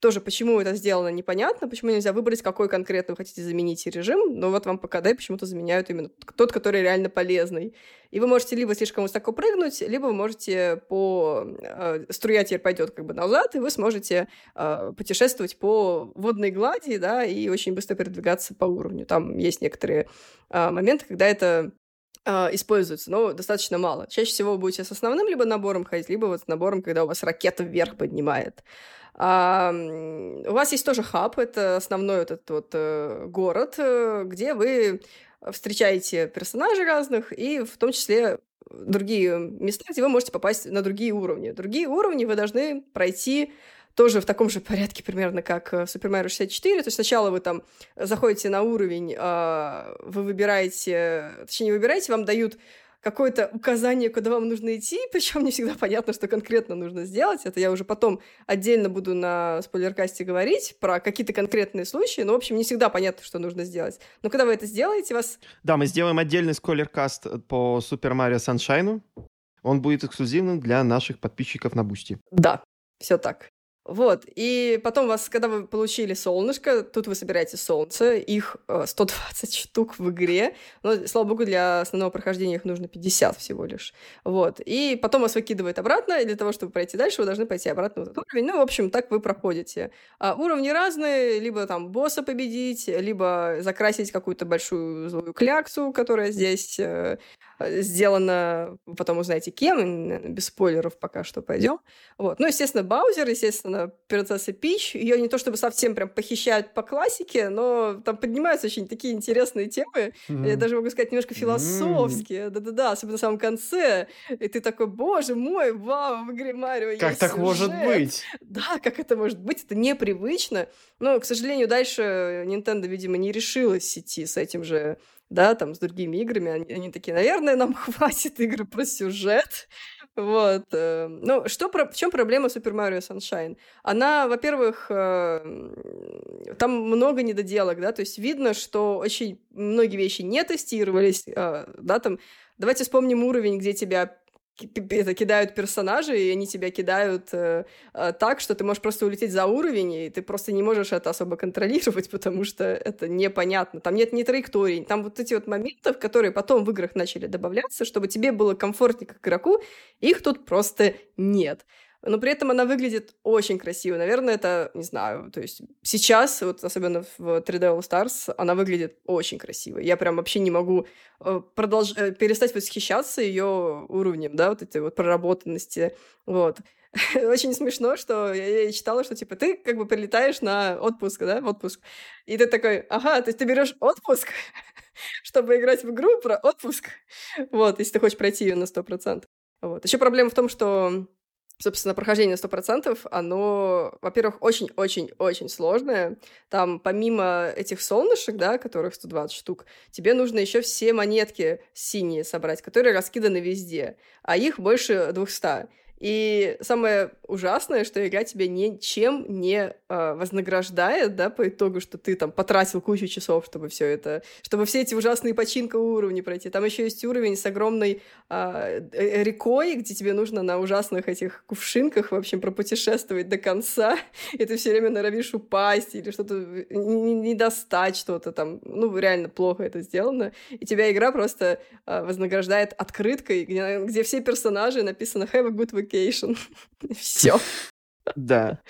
Тоже, почему это сделано, непонятно, почему нельзя выбрать, какой конкретно вы хотите заменить режим, но вот вам по КД почему-то заменяют именно тот, который реально полезный. И вы можете либо слишком высоко прыгнуть, либо вы можете по... струя теперь пойдет как бы назад, и вы сможете путешествовать по водной глади, да, и очень быстро передвигаться по уровню. Там есть некоторые моменты, когда это используется, но достаточно мало. Чаще всего вы будете с основным либо набором ходить, либо вот с набором, когда у вас ракета вверх поднимает. У вас есть тоже хаб, это основной вот этот вот город, где вы встречаете персонажей разных, и в том числе другие места, где вы можете попасть на другие уровни. Другие уровни вы должны пройти тоже в таком же порядке примерно, как в Super Mario 64. То есть сначала вы там заходите на уровень, вы выбираете... Точнее, не выбираете, вам дают какое-то указание, куда вам нужно идти, причем не всегда понятно, что конкретно нужно сделать. Это я уже потом отдельно буду на спойлеркасте говорить про какие-то конкретные случаи, но, в общем, не всегда понятно, что нужно сделать. Но когда вы это сделаете, вас... Да, мы сделаем отдельный спойлеркаст по Super Mario Sunshine. Он будет эксклюзивным для наших подписчиков на Boosty. Да, все так. Вот, и потом вас, когда вы получили солнышко, тут вы собираете солнце, их 120 штук в игре, но, слава богу, для основного прохождения их нужно 50 всего лишь, вот, и потом вас выкидывает обратно, и для того, чтобы пройти дальше, вы должны пойти обратно в этот уровень, ну, в общем, так вы проходите. Уровни разные, либо там босса победить, либо закрасить какую-то большую злую кляксу, которая здесь... сделано, потом узнаете кем, без спойлеров пока что пойдем. Вот. Ну, естественно, Баузер, естественно, принцесса Пич. Ее не то чтобы совсем прям похищают по классике, но там поднимаются очень такие интересные темы. Я даже могу сказать, немножко философские. Да-да-да, особенно в самом конце. И ты такой, боже мой, вау, в игре Марио есть сюжет. Как так может быть? Да, как это может быть? Это непривычно. Но, к сожалению, дальше Nintendo, видимо, не решилась идти с этим же, да, там, с другими играми, они такие, наверное, нам хватит игры про сюжет, вот. Ну, в чем проблема Super Mario Sunshine? Она, во-первых, там много недоделок, да, то есть видно, что очень многие вещи не тестировались, да, там, давайте вспомним уровень, где тебя кидают персонажи, и они тебя кидают так, что ты можешь просто улететь за уровень, и ты просто не можешь это особо контролировать, потому что это непонятно. Там нет ни траектории, там вот эти вот моменты, которые потом в играх начали добавляться, чтобы тебе было комфортнее как игроку, их тут просто нет. Но при этом она выглядит очень красиво. Наверное, это, не знаю, то есть сейчас, вот особенно в 3D All Stars, она выглядит очень красиво. Я прям вообще не могу перестать восхищаться ее уровнем, да, вот этой вот проработанности, вот. Очень смешно, что я читала, что типа ты как бы прилетаешь на отпуск, да, в отпуск, и ты такой, ага, то есть ты берешь отпуск, чтобы играть в игру про отпуск, вот, если ты хочешь пройти ее на 100%. Вот. Еще проблема в том, что собственно, прохождение на 100%, оно, во-первых, очень-очень-очень сложное. Там помимо этих солнышек, да, которых 120 штук, тебе нужно еще все монетки синие собрать, которые раскиданы везде, а их больше 200. И самое ужасное, что игра тебя ничем не вознаграждает, да, по итогу, что ты там потратил кучу часов, чтобы все это, чтобы все эти ужасные починка уровней пройти. Там еще есть уровень с огромной рекой, где тебе нужно на ужасных этих кувшинках, в общем, пропутешествовать до конца, и ты все время норовишь упасть или что-то, не достать что-то там. Ну, реально плохо это сделано. И тебя игра просто вознаграждает открыткой, где все персонажи написано «Have a good vacation». Все. Да.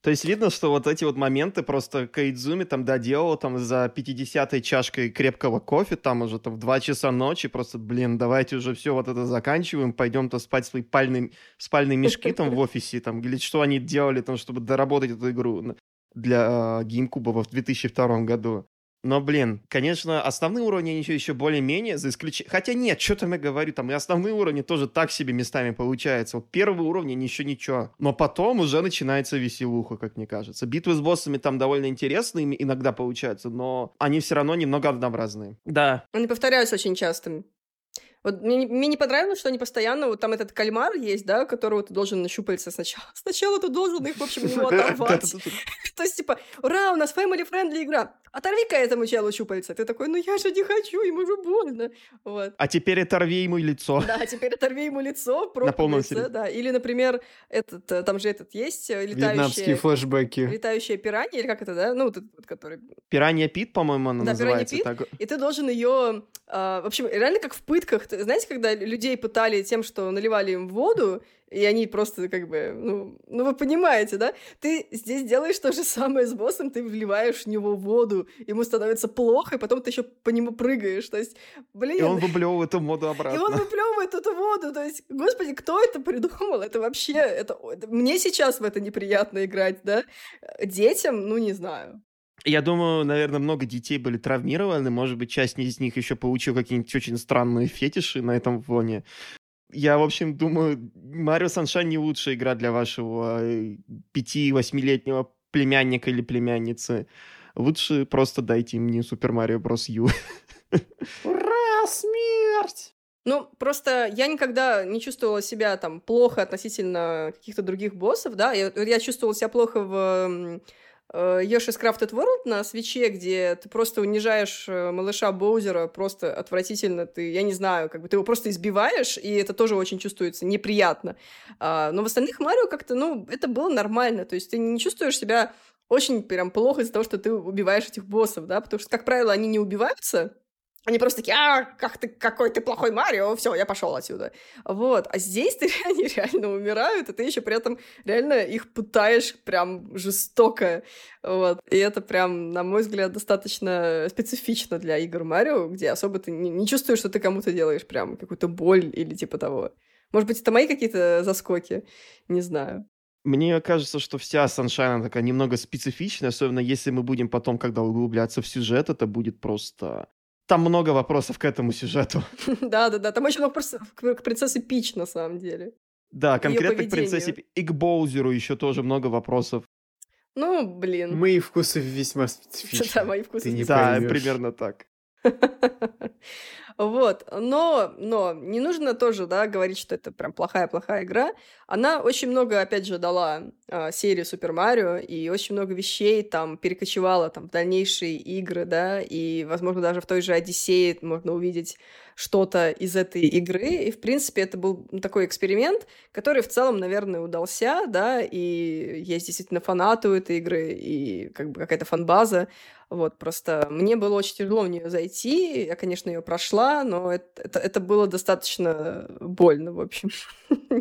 То есть видно, что вот эти вот моменты просто Каидзуми там доделала там за 50-й чашкой крепкого кофе, там уже там в 2 часа ночи, просто, блин, давайте уже все вот это заканчиваем, пойдем-то спать в свои спальные мешки там в офисе, там, или что они делали там, чтобы доработать эту игру для GameCube в 2002 году. Но, блин, конечно, основные уровни они еще более-менее, за исключением... Хотя нет, что там я говорю, там и основные уровни тоже так себе местами получаются. Вот первые уровни еще ничего. Но потом уже начинается веселуха, как мне кажется. Битвы с боссами там довольно интересные иногда получаются, но они все равно немного однообразные. Да. Они повторяются очень часто. Вот мне не понравилось, что они постоянно... Вот там этот кальмар есть, да, которого ты должен нащупаться сначала. Сначала ты должен их, в общем, у него оторвать. То есть, типа, ура, у нас family-friendly игра. Оторви-ка этому челу щупальца. Ты такой, ну я же не хочу, ему же больно. Вот. А теперь оторви ему лицо. Да, теперь оторви ему лицо. На полном серьезе. Да. Или, например, этот, там же этот есть летающие... Вьетнамские флешбеки. Летающая пиранья, или как это, да? Ну, вот этот, который... Пиранья Пит, по-моему, она называется. Да, пиранья Пит. И ты должен ее... В общем, реально как в пытках. Знаете, когда людей пытали тем, что наливали им воду, и они просто как бы... Ну, вы понимаете, да? Ты здесь делаешь то же самое с боссом, ты вливаешь в него воду, ему становится плохо, и потом ты еще по нему прыгаешь, то есть, блин... И он выплевывает эту воду обратно. И он выплевывает эту воду, то есть, господи, кто это придумал? Это вообще... Мне сейчас в это неприятно играть, да? Детям, ну, не знаю. Я думаю, наверное, много детей были травмированы, может быть, часть из них еще получила какие-нибудь очень странные фетиши на этом фоне. Я, в общем, думаю, Mario Sunshine не лучшая игра для вашего 5-8-летнего племянника или племянницы. Лучше просто дайте мне Super Mario Bros. U. Ура, смерть! Ну, просто я никогда не чувствовала себя там плохо относительно каких-то других боссов, да? Я чувствовала себя плохо в... Yoshi's Crafted World на Switch'е, где ты просто унижаешь малыша Боузера, просто отвратительно, ты, я не знаю, как бы ты его просто избиваешь, и это тоже очень чувствуется неприятно. Но в остальных Марио как-то, ну, это было нормально, то есть ты не чувствуешь себя очень прям плохо из-за того, что ты убиваешь этих боссов, да, потому что, как правило, они не убиваются, они просто такие, какой ты плохой Марио, все, я пошел отсюда. Вот. А здесь они реально умирают, и ты еще при этом реально их пытаешь прям жестоко. Вот. И это прям, на мой взгляд, достаточно специфично для игр Марио, где особо ты не чувствуешь, что ты кому-то делаешь прям какую-то боль или типа того. Может быть, это мои какие-то заскоки? Не знаю. Мне кажется, что вся Sunshine такая немного специфичная, особенно если мы будем потом, когда углубляться в сюжет, это будет просто... Там много вопросов к этому сюжету. Да-да-да, там очень много вопросов к принцессе Пич, на самом деле. Да, конкретно к принцессе Пич. И к Боузеру еще тоже много вопросов. Ну, блин. Мои вкусы весьма специфичны. Да, мои вкусы. Да, примерно так. Вот. Но не нужно тоже, да, говорить, что это прям плохая-плохая игра. Она очень много, опять же, дала серии Super Mario, и очень много вещей там перекочевала там, в дальнейшие игры, да, и, возможно, даже в той же Одиссее можно увидеть что-то из этой игры, и, в принципе, это был такой эксперимент, который в целом, наверное, удался, да, и есть действительно фанаты у этой игры, и как бы какая-то фан-база, вот, просто мне было очень тяжело в нее зайти, я, конечно, ее прошла, но это было достаточно больно, в общем,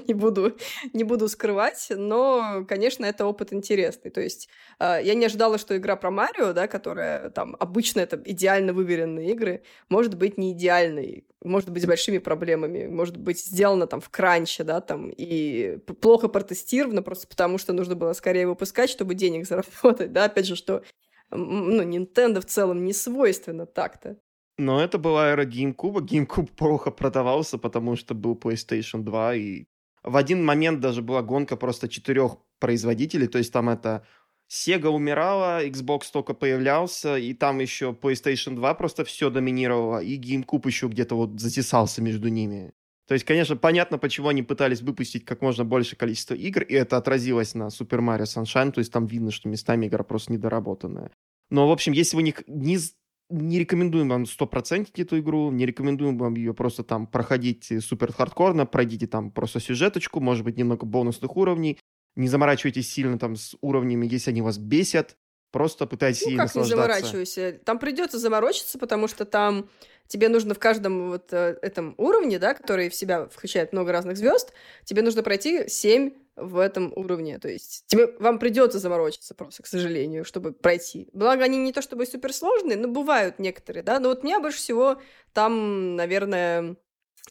не буду скрывать, но, конечно, это опыт интересный, то есть я не ожидала, что игра про Марио, да, которая там обычно это идеально выверенные игры, может быть не идеальной, может быть, с большими проблемами, может быть, сделано там в кранче, да, там, и плохо протестировано, просто потому что нужно было скорее выпускать, чтобы денег заработать, да, опять же, что, ну, Nintendo в целом не свойственно так-то. Но это была эра GameCube, GameCube плохо продавался, потому что был PlayStation 2, и в один момент даже была гонка просто 4 производителей, то есть там это... Sega умирала, Xbox только появлялся, и там еще PlayStation 2 просто все доминировало, и GameCube еще где-то вот затесался между ними. То есть, конечно, понятно, почему они пытались выпустить как можно большее количество игр, и это отразилось на Super Mario Sunshine, то есть там видно, что местами игра просто недоработанная. Но, в общем, если вы не рекомендуем вам 100% эту игру, не рекомендуем вам ее просто там проходить супер хардкорно, пройдите там просто сюжеточку, может быть, немного бонусных уровней, не заморачивайтесь сильно там с уровнями, если они вас бесят. Просто пытайтесь ей наслаждаться. Ну, как не заморачивайся? Там придется заморочиться, потому что там тебе нужно в каждом вот этом уровне, да, который в себя включает много разных звезд, тебе нужно пройти 7 в этом уровне. То есть вам придется заморочиться просто, к сожалению, чтобы пройти. Благо, они не то чтобы суперсложные, но бывают некоторые, да. Но вот меня больше всего там, наверное...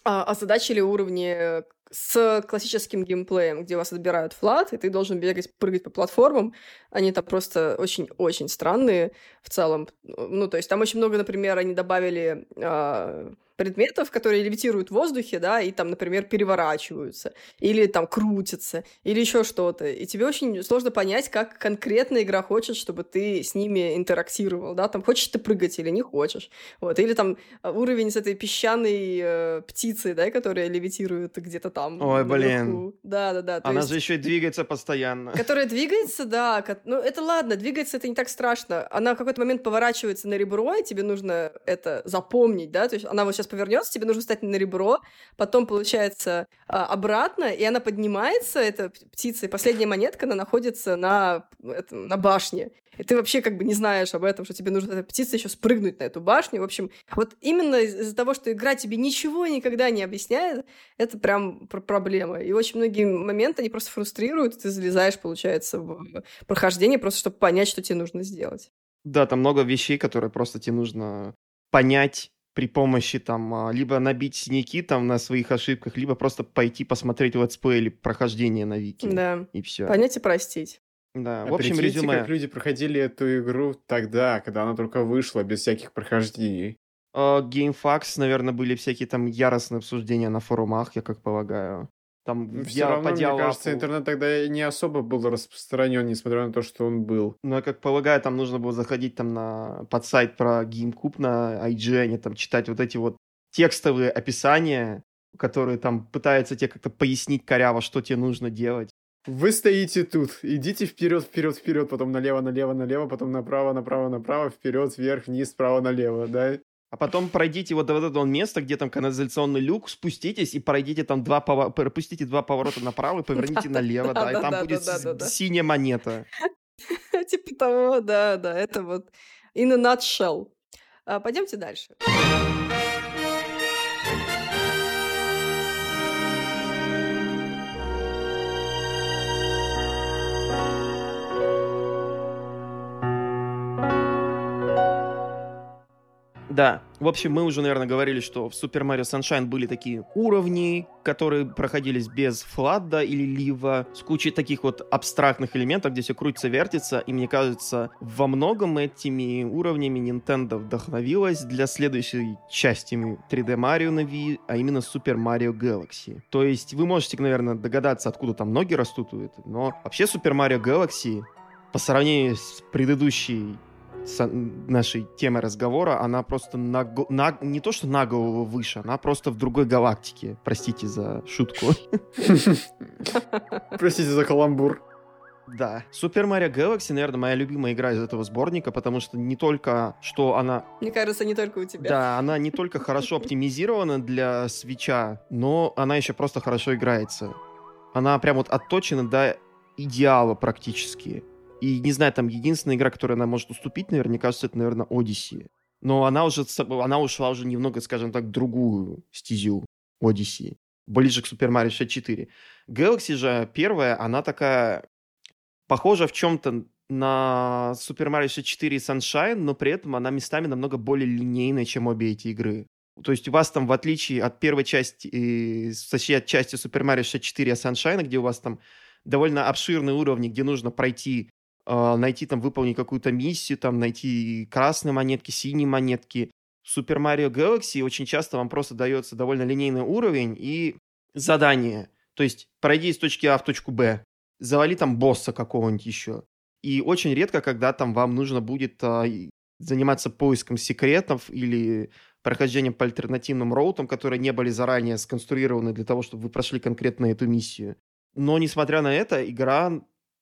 озадачили уровни с классическим геймплеем, где вас отбирают FLUDD, и ты должен бегать, прыгать по платформам. Они там просто очень-очень странные в целом. Ну, то есть там очень много, например, они добавили предметов, которые левитируют в воздухе, да, и там, например, переворачиваются, или там крутятся, или еще что-то. И тебе очень сложно понять, как конкретно игра хочет, чтобы ты с ними интерактировал, да, там, хочешь ты прыгать или не хочешь, вот, или там уровень с этой песчаной птицей, да, которая левитирует где-то там. Ой, наверху. Блин. Да-да-да. Она же еще и двигается постоянно. Которая двигается, да, ну, это ладно, двигается, это не так страшно. Она в какой-то момент поворачивается на ребро, и тебе нужно это запомнить, да, то есть она вот сейчас повернется, тебе нужно встать на ребро, потом, получается, обратно, и она поднимается, эта птица, и последняя монетка, она находится на башне. И ты вообще как бы не знаешь об этом, что тебе нужно эта птица еще спрыгнуть на эту башню. В общем, вот именно из-за того, что игра тебе ничего никогда не объясняет, это прям проблема. И очень многие моменты, они просто фрустрируют, и ты залезаешь, получается, в прохождение, просто чтобы понять, что тебе нужно сделать. Да, там много вещей, которые просто тебе нужно понять, при помощи там либо набить синяки там на своих ошибках, либо просто пойти посмотреть летсплей или прохождение на вики. Да. И все. Понять и простить. Да. В общем, резюме. Как люди проходили эту игру тогда, когда она только вышла, без всяких прохождений. Геймфакс, наверное, были всякие там яростные обсуждения на форумах, я как полагаю. Там все равно, мне кажется, интернет тогда не особо был распространен, несмотря на то, что он был. Ну, я как полагаю, там нужно было заходить там под сайт про GameCube на IGN, там читать вот эти вот текстовые описания, которые там пытаются тебе как-то пояснить коряво, что тебе нужно делать. Вы стоите тут, идите вперед, вперед, вперед, потом налево, налево, налево, потом направо, направо, направо, вперед, вверх, вниз, справа, налево, да? А потом пройдите вот до этого места, где там канализационный люк, спуститесь и пройдите там пропустите 2 поворота направо и поверните налево, да, и там будет синяя монета. Типа того, да, это вот in a nutshell. Пойдемте дальше. Да, в общем, мы уже, наверное, говорили, что в Super Mario Sunshine были такие уровни, которые проходились без фладда или лива, с кучей таких вот абстрактных элементов, где все крутится, вертится, и, мне кажется, во многом этими уровнями Nintendo вдохновилась для следующей части 3D Mario на Wii, а именно Super Mario Galaxy. То есть вы можете, наверное, догадаться, откуда там ноги растут, но вообще Super Mario Galaxy по сравнению с предыдущей нашей темы разговора, она просто не то что на голову выше, она просто в другой галактике. Простите за шутку. Простите за каламбур. Да. Super Mario Galaxy, наверное, моя любимая игра из этого сборника, потому что не только, что она... Мне кажется, не только у тебя. Да, она не только хорошо оптимизирована для Switch'а, но она еще просто хорошо играется. Она прям вот отточена до идеала практически. И, не знаю, там единственная игра, которая она может уступить, наверняка, это, наверное, Odyssey. Но она ушла уже немного, скажем так, в другую стезю Odyssey. Ближе к Super Mario 64. Galaxy же первая, она такая... Похожа в чем-то на Super Mario 64 и Sunshine, но при этом она местами намного более линейная, чем обе эти игры. То есть у вас там, в отличие от первой части, от части Super Mario 64 и Sunshine, где у вас там довольно обширные уровни, где нужно пройти, найти там, выполнить какую-то миссию, там, найти красные монетки, синие монетки. В Super Mario Galaxy очень часто вам просто дается довольно линейный уровень и задание. То есть пройди из точки А в точку Б. Завали там босса какого-нибудь еще. И очень редко, когда там вам нужно будет заниматься поиском секретов или прохождением по альтернативным роутам, которые не были заранее сконструированы для того, чтобы вы прошли конкретно эту миссию. Но, несмотря на это, игра,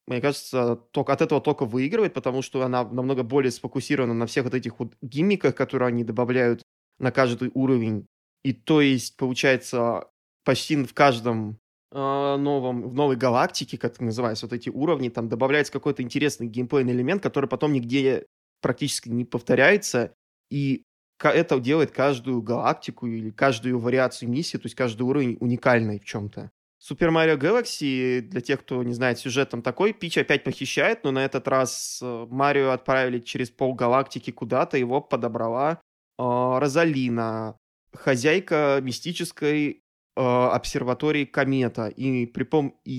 мне кажется, от этого только выигрывает, потому что она намного более сфокусирована на всех вот этих вот гиммиках, которые они добавляют на каждый уровень. И то есть, получается, почти в каждом в новой галактике, как это называется, вот эти уровни, там добавляется какой-то интересный геймплейный элемент, который потом нигде практически не повторяется, и это делает каждую галактику или каждую вариацию миссии, то есть каждый уровень уникальный в чем-то. Super Mario Galaxy, для тех, кто не знает, сюжет там такой, Пич опять похищает, но на этот раз Марио отправили через полгалактики куда-то, его подобрала Розалина, хозяйка мистической обсерватории комета. И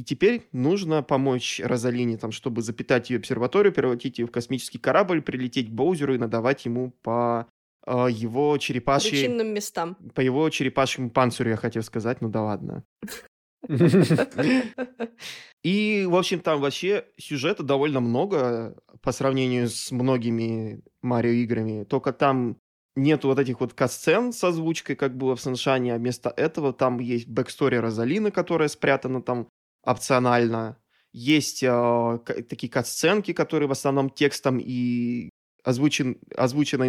теперь нужно помочь Розалине, там, чтобы запитать ее обсерваторию, превратить ее в космический корабль, прилететь к Боузеру и надавать ему по его черепашьим... Причинным местам. По его черепашьему панцирю, я хотел сказать, ну да ладно. И, в общем, там вообще сюжета довольно много по сравнению с многими Марио играми. Только там нету вот этих вот катсцен с озвучкой, как было в Саншайне, а вместо этого там есть бэкстори Розалины, которая спрятана там опционально. Есть такие катсценки, которые в основном текстом и озвучены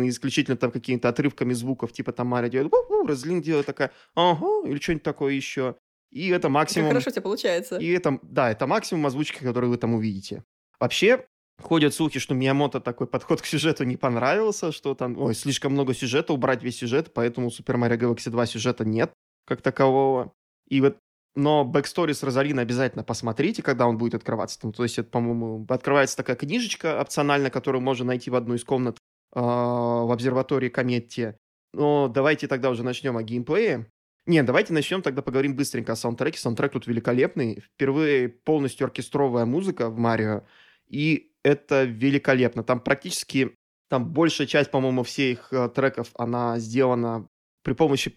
исключительно там какими-то отрывками звуков, типа там Марио делает Розалина делает такая «Ага», или что-нибудь такое еще. И это максимум... Как хорошо у тебя получается. И это, да, это максимум озвучки, которую вы там увидите. Вообще... Ходят слухи, что Миямото такой подход к сюжету не понравился, что там, слишком много сюжета, убрать весь сюжет, поэтому у Super Mario Galaxy 2 сюжета нет как такового. И вот, но бэкстори с Розалиной обязательно посмотрите, когда он будет открываться. Там, то есть, это, по-моему, открывается такая книжечка опциональная, которую можно найти в одной из комнат в обсерватории Кометти. Но давайте тогда уже начнем о геймплее. Давайте начнем, тогда поговорим быстренько о саундтреке. Саундтрек тут великолепный. Впервые полностью оркестровая музыка в Марио. И это великолепно. Там практически, большая часть, по-моему, всех треков, она сделана при помощи,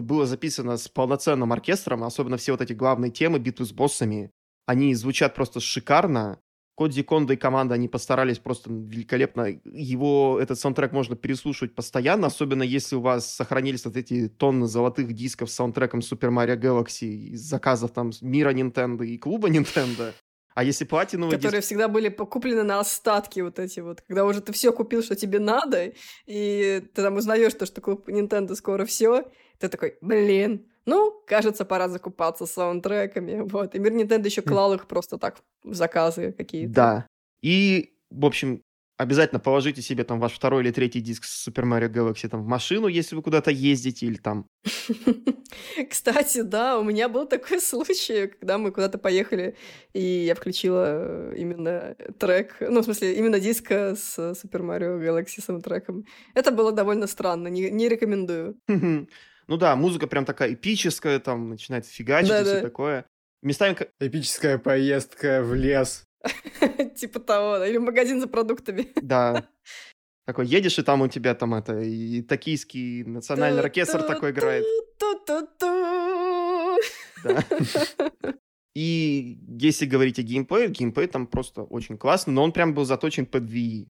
было записано с полноценным оркестром, особенно все вот эти главные темы, битвы с боссами, они звучат просто шикарно. Кодзи Кондо и команда, они постарались просто великолепно. Этот саундтрек можно переслушивать постоянно, особенно если у вас сохранились вот эти тонны золотых дисков с саундтреком Super Mario Galaxy из заказов там мира Nintendo и клуба Nintendo. А если платиновые... Которые всегда были покуплены на остатки вот эти вот. Когда уже ты все купил, что тебе надо, и ты там узнаешь то, что клуб Nintendo скоро все, ты такой, кажется, пора закупаться саундтреками. Вот. И мир Nintendo еще клал их просто так в заказы какие-то. Да. И, в общем, обязательно положите себе там ваш второй или третий диск с Super Mario Galaxy там в машину, если вы куда-то ездите или там... Кстати, да, у меня был такой случай, когда мы куда-то поехали, и я включила именно трек, именно диск с Super Mario Galaxy саундтреком. Это было довольно странно, не рекомендую. Ну да, музыка прям такая эпическая, там начинает фигачить и все такое. Местами... Эпическая поездка в лес. Типа того, или магазин за продуктами. Да. Такой едешь, и там у тебя там это и токийский национальный оркестр такой играет. Да. И если говорить о геймплее, геймплей там просто очень классный, но он прям был заточен под Wii.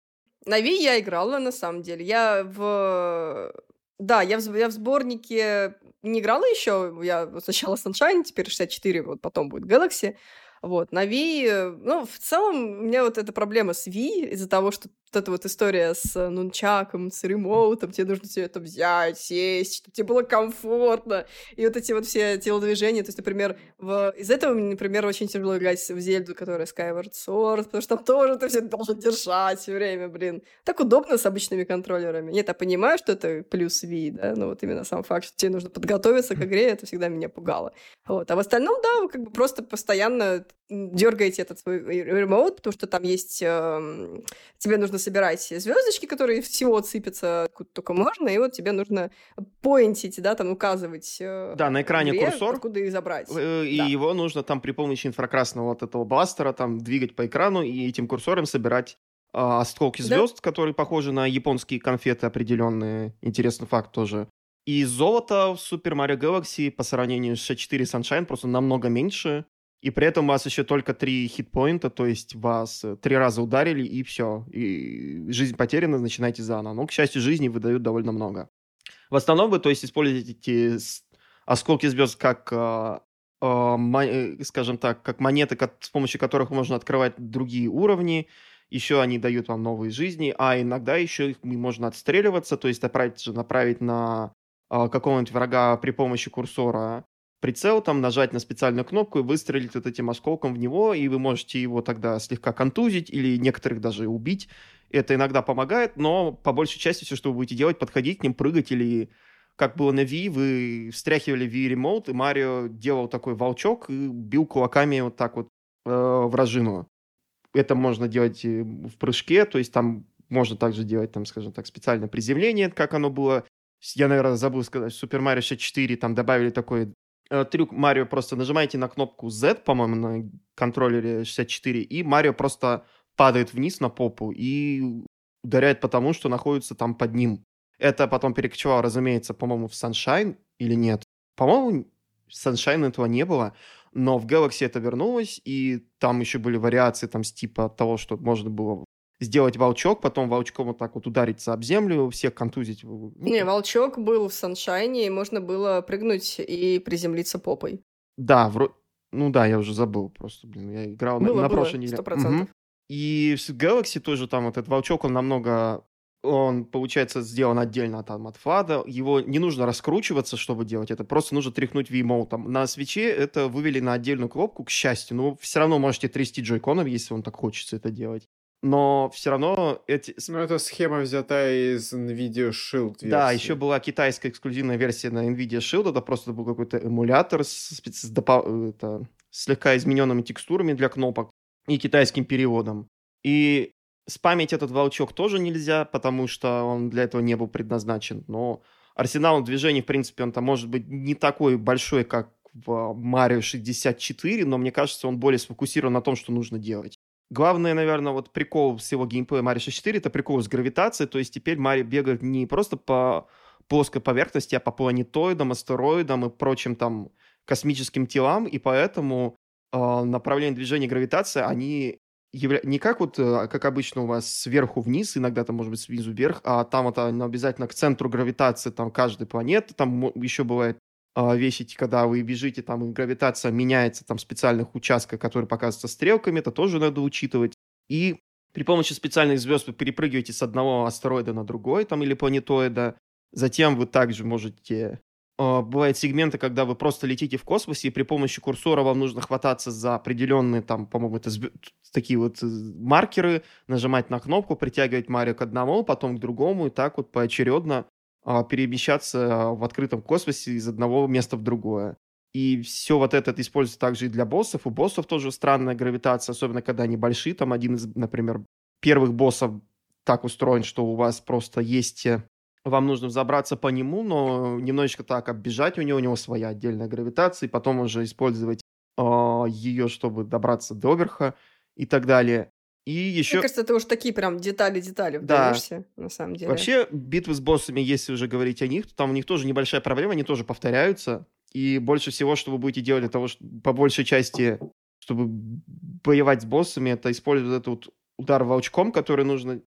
На Wii я играла, на самом деле. Я в сборнике не играла еще. Я сначала Sunshine, теперь 64, вот потом будет Galaxy. Вот, на Wii... Ну, в целом, у меня вот эта проблема с Wii из-за того, что вот эта вот история с нунчаком, с ремоутом, тебе нужно все это взять, сесть, чтобы тебе было комфортно, и вот эти вот все телодвижения. То есть, например, из этого мне, например, очень тяжело играть в Зельду, которая Skyward Sword, потому что там тоже ты все должен держать все время, блин. Так удобно с обычными контроллерами. Нет, я понимаю, что это плюс Wii, да, но вот именно сам факт, что тебе нужно подготовиться к игре, это всегда меня пугало. Вот. А в остальном, да, вы как бы просто постоянно дергаете этот свой ремоут, потому что там есть... тебе нужно собирать звездочки, которые всего сыпятся откуда только можно, и вот тебе нужно поинтить, да, там указывать... да, на экране игре, курсор. Откуда их забрать. И да. Его нужно там при помощи инфракрасного вот этого бластера там двигать по экрану и этим курсором собирать осколки звезд, да? Которые похожи на японские конфеты определенные. Интересный факт тоже. И золото в Super Mario Galaxy по сравнению с 64 Sunshine просто намного меньше. И при этом у вас еще только 3 хитпоинта, то есть вас 3 раза ударили, и все. И жизнь потеряна, начинайте заново. Но, к счастью, жизни выдают довольно много. В основном вы, то есть, используете осколки звезд как, скажем так, как монеты, с помощью которых можно открывать другие уровни. Еще они дают вам новые жизни, а иногда еще их можно отстреливаться, то есть направить на какого-нибудь врага при помощи курсора прицел, там, нажать на специальную кнопку и выстрелить вот этим осколком в него, и вы можете его тогда слегка контузить или некоторых даже убить. Это иногда помогает, но по большей части все, что вы будете делать, подходить к ним, прыгать или, как было на Wii, вы встряхивали Wii Remote, и Марио делал такой волчок и бил кулаками вот так вот вражину. Это можно делать в прыжке, то есть там можно также делать, там, скажем так, специальное приземление, как оно было. Я, наверное, забыл сказать, в Super Mario 64 там добавили такой трюк Марио, просто нажимаете на кнопку Z, по-моему, на контроллере 64, и Марио просто падает вниз на попу и ударяет по тому, что находится там под ним. Это потом перекочевало, разумеется, по-моему, в Sunshine или нет? По-моему, в Sunshine этого не было, но в Galaxy это вернулось, и там еще были вариации там с типа того, что можно было сделать волчок, потом волчком вот так вот удариться об землю, всех контузить. Не, волчок был в Саншайне, и можно было прыгнуть и приземлиться попой. Да, ну да, я уже забыл просто, блин, я играл на прошлой неделе. 100%. Угу. И в Galaxy тоже там вот этот волчок, он намного... Он, получается, сделан отдельно там от FLUDD. Его не нужно раскручиваться, чтобы делать это. Просто нужно тряхнуть Wiimote. На Switch'е это вывели на отдельную кнопку, к счастью. Но все равно можете трясти джойконом, если вам так хочется это делать. Но все равно эти... Ну, это схема взята из NVIDIA Shield версии. Да, еще была китайская эксклюзивная версия на NVIDIA Shield. Это просто был какой-то эмулятор с слегка измененными текстурами для кнопок и китайским переводом. И спамить этот волчок тоже нельзя, потому что он для этого не был предназначен. Но арсенал движений, в принципе, он там может быть не такой большой, как в Mario 64, но мне кажется, он более сфокусирован на том, что нужно делать. Главное, наверное, вот прикол всего геймплея Mario 64 — это прикол с гравитацией, то есть теперь Марио бегает не просто по плоской поверхности, а по планетоидам, астероидам и прочим там космическим телам, и поэтому направление движения гравитации, они не как вот, как обычно у вас сверху вниз, иногда там может быть снизу вверх, а там вот обязательно к центру гравитации там каждой планеты, там еще бывает вещи, когда вы бежите, там и гравитация меняется, там в специальных участках, которые показываются стрелками, это тоже надо учитывать. И при помощи специальных звезд вы перепрыгиваете с одного астероида на другой, там, или планетоида. Затем вы также можете... Бывают сегменты, когда вы просто летите в космосе, и при помощи курсора вам нужно хвататься за определенные, там, по-моему, это такие вот маркеры, нажимать на кнопку, притягивать Марио к одному, потом к другому, и так вот поочередно перемещаться в открытом космосе из одного места в другое. И все вот это используется также и для боссов. У боссов тоже странная гравитация, особенно когда они большие. Там один из, например, первых боссов так устроен, что у вас просто есть... Вам нужно взобраться по нему, но немножечко так оббежать у него своя отдельная гравитация, и потом уже использовать ее, чтобы добраться до верха и так далее. И еще... Мне кажется, ты уж такие прям детали-детали вдаешься, да. На самом деле. Вообще, битвы с боссами, если уже говорить о них, то там у них тоже небольшая проблема, они тоже повторяются. И больше всего, что вы будете делать для того, что, по большей части, чтобы воевать с боссами, это использовать этот вот удар волчком, который нужно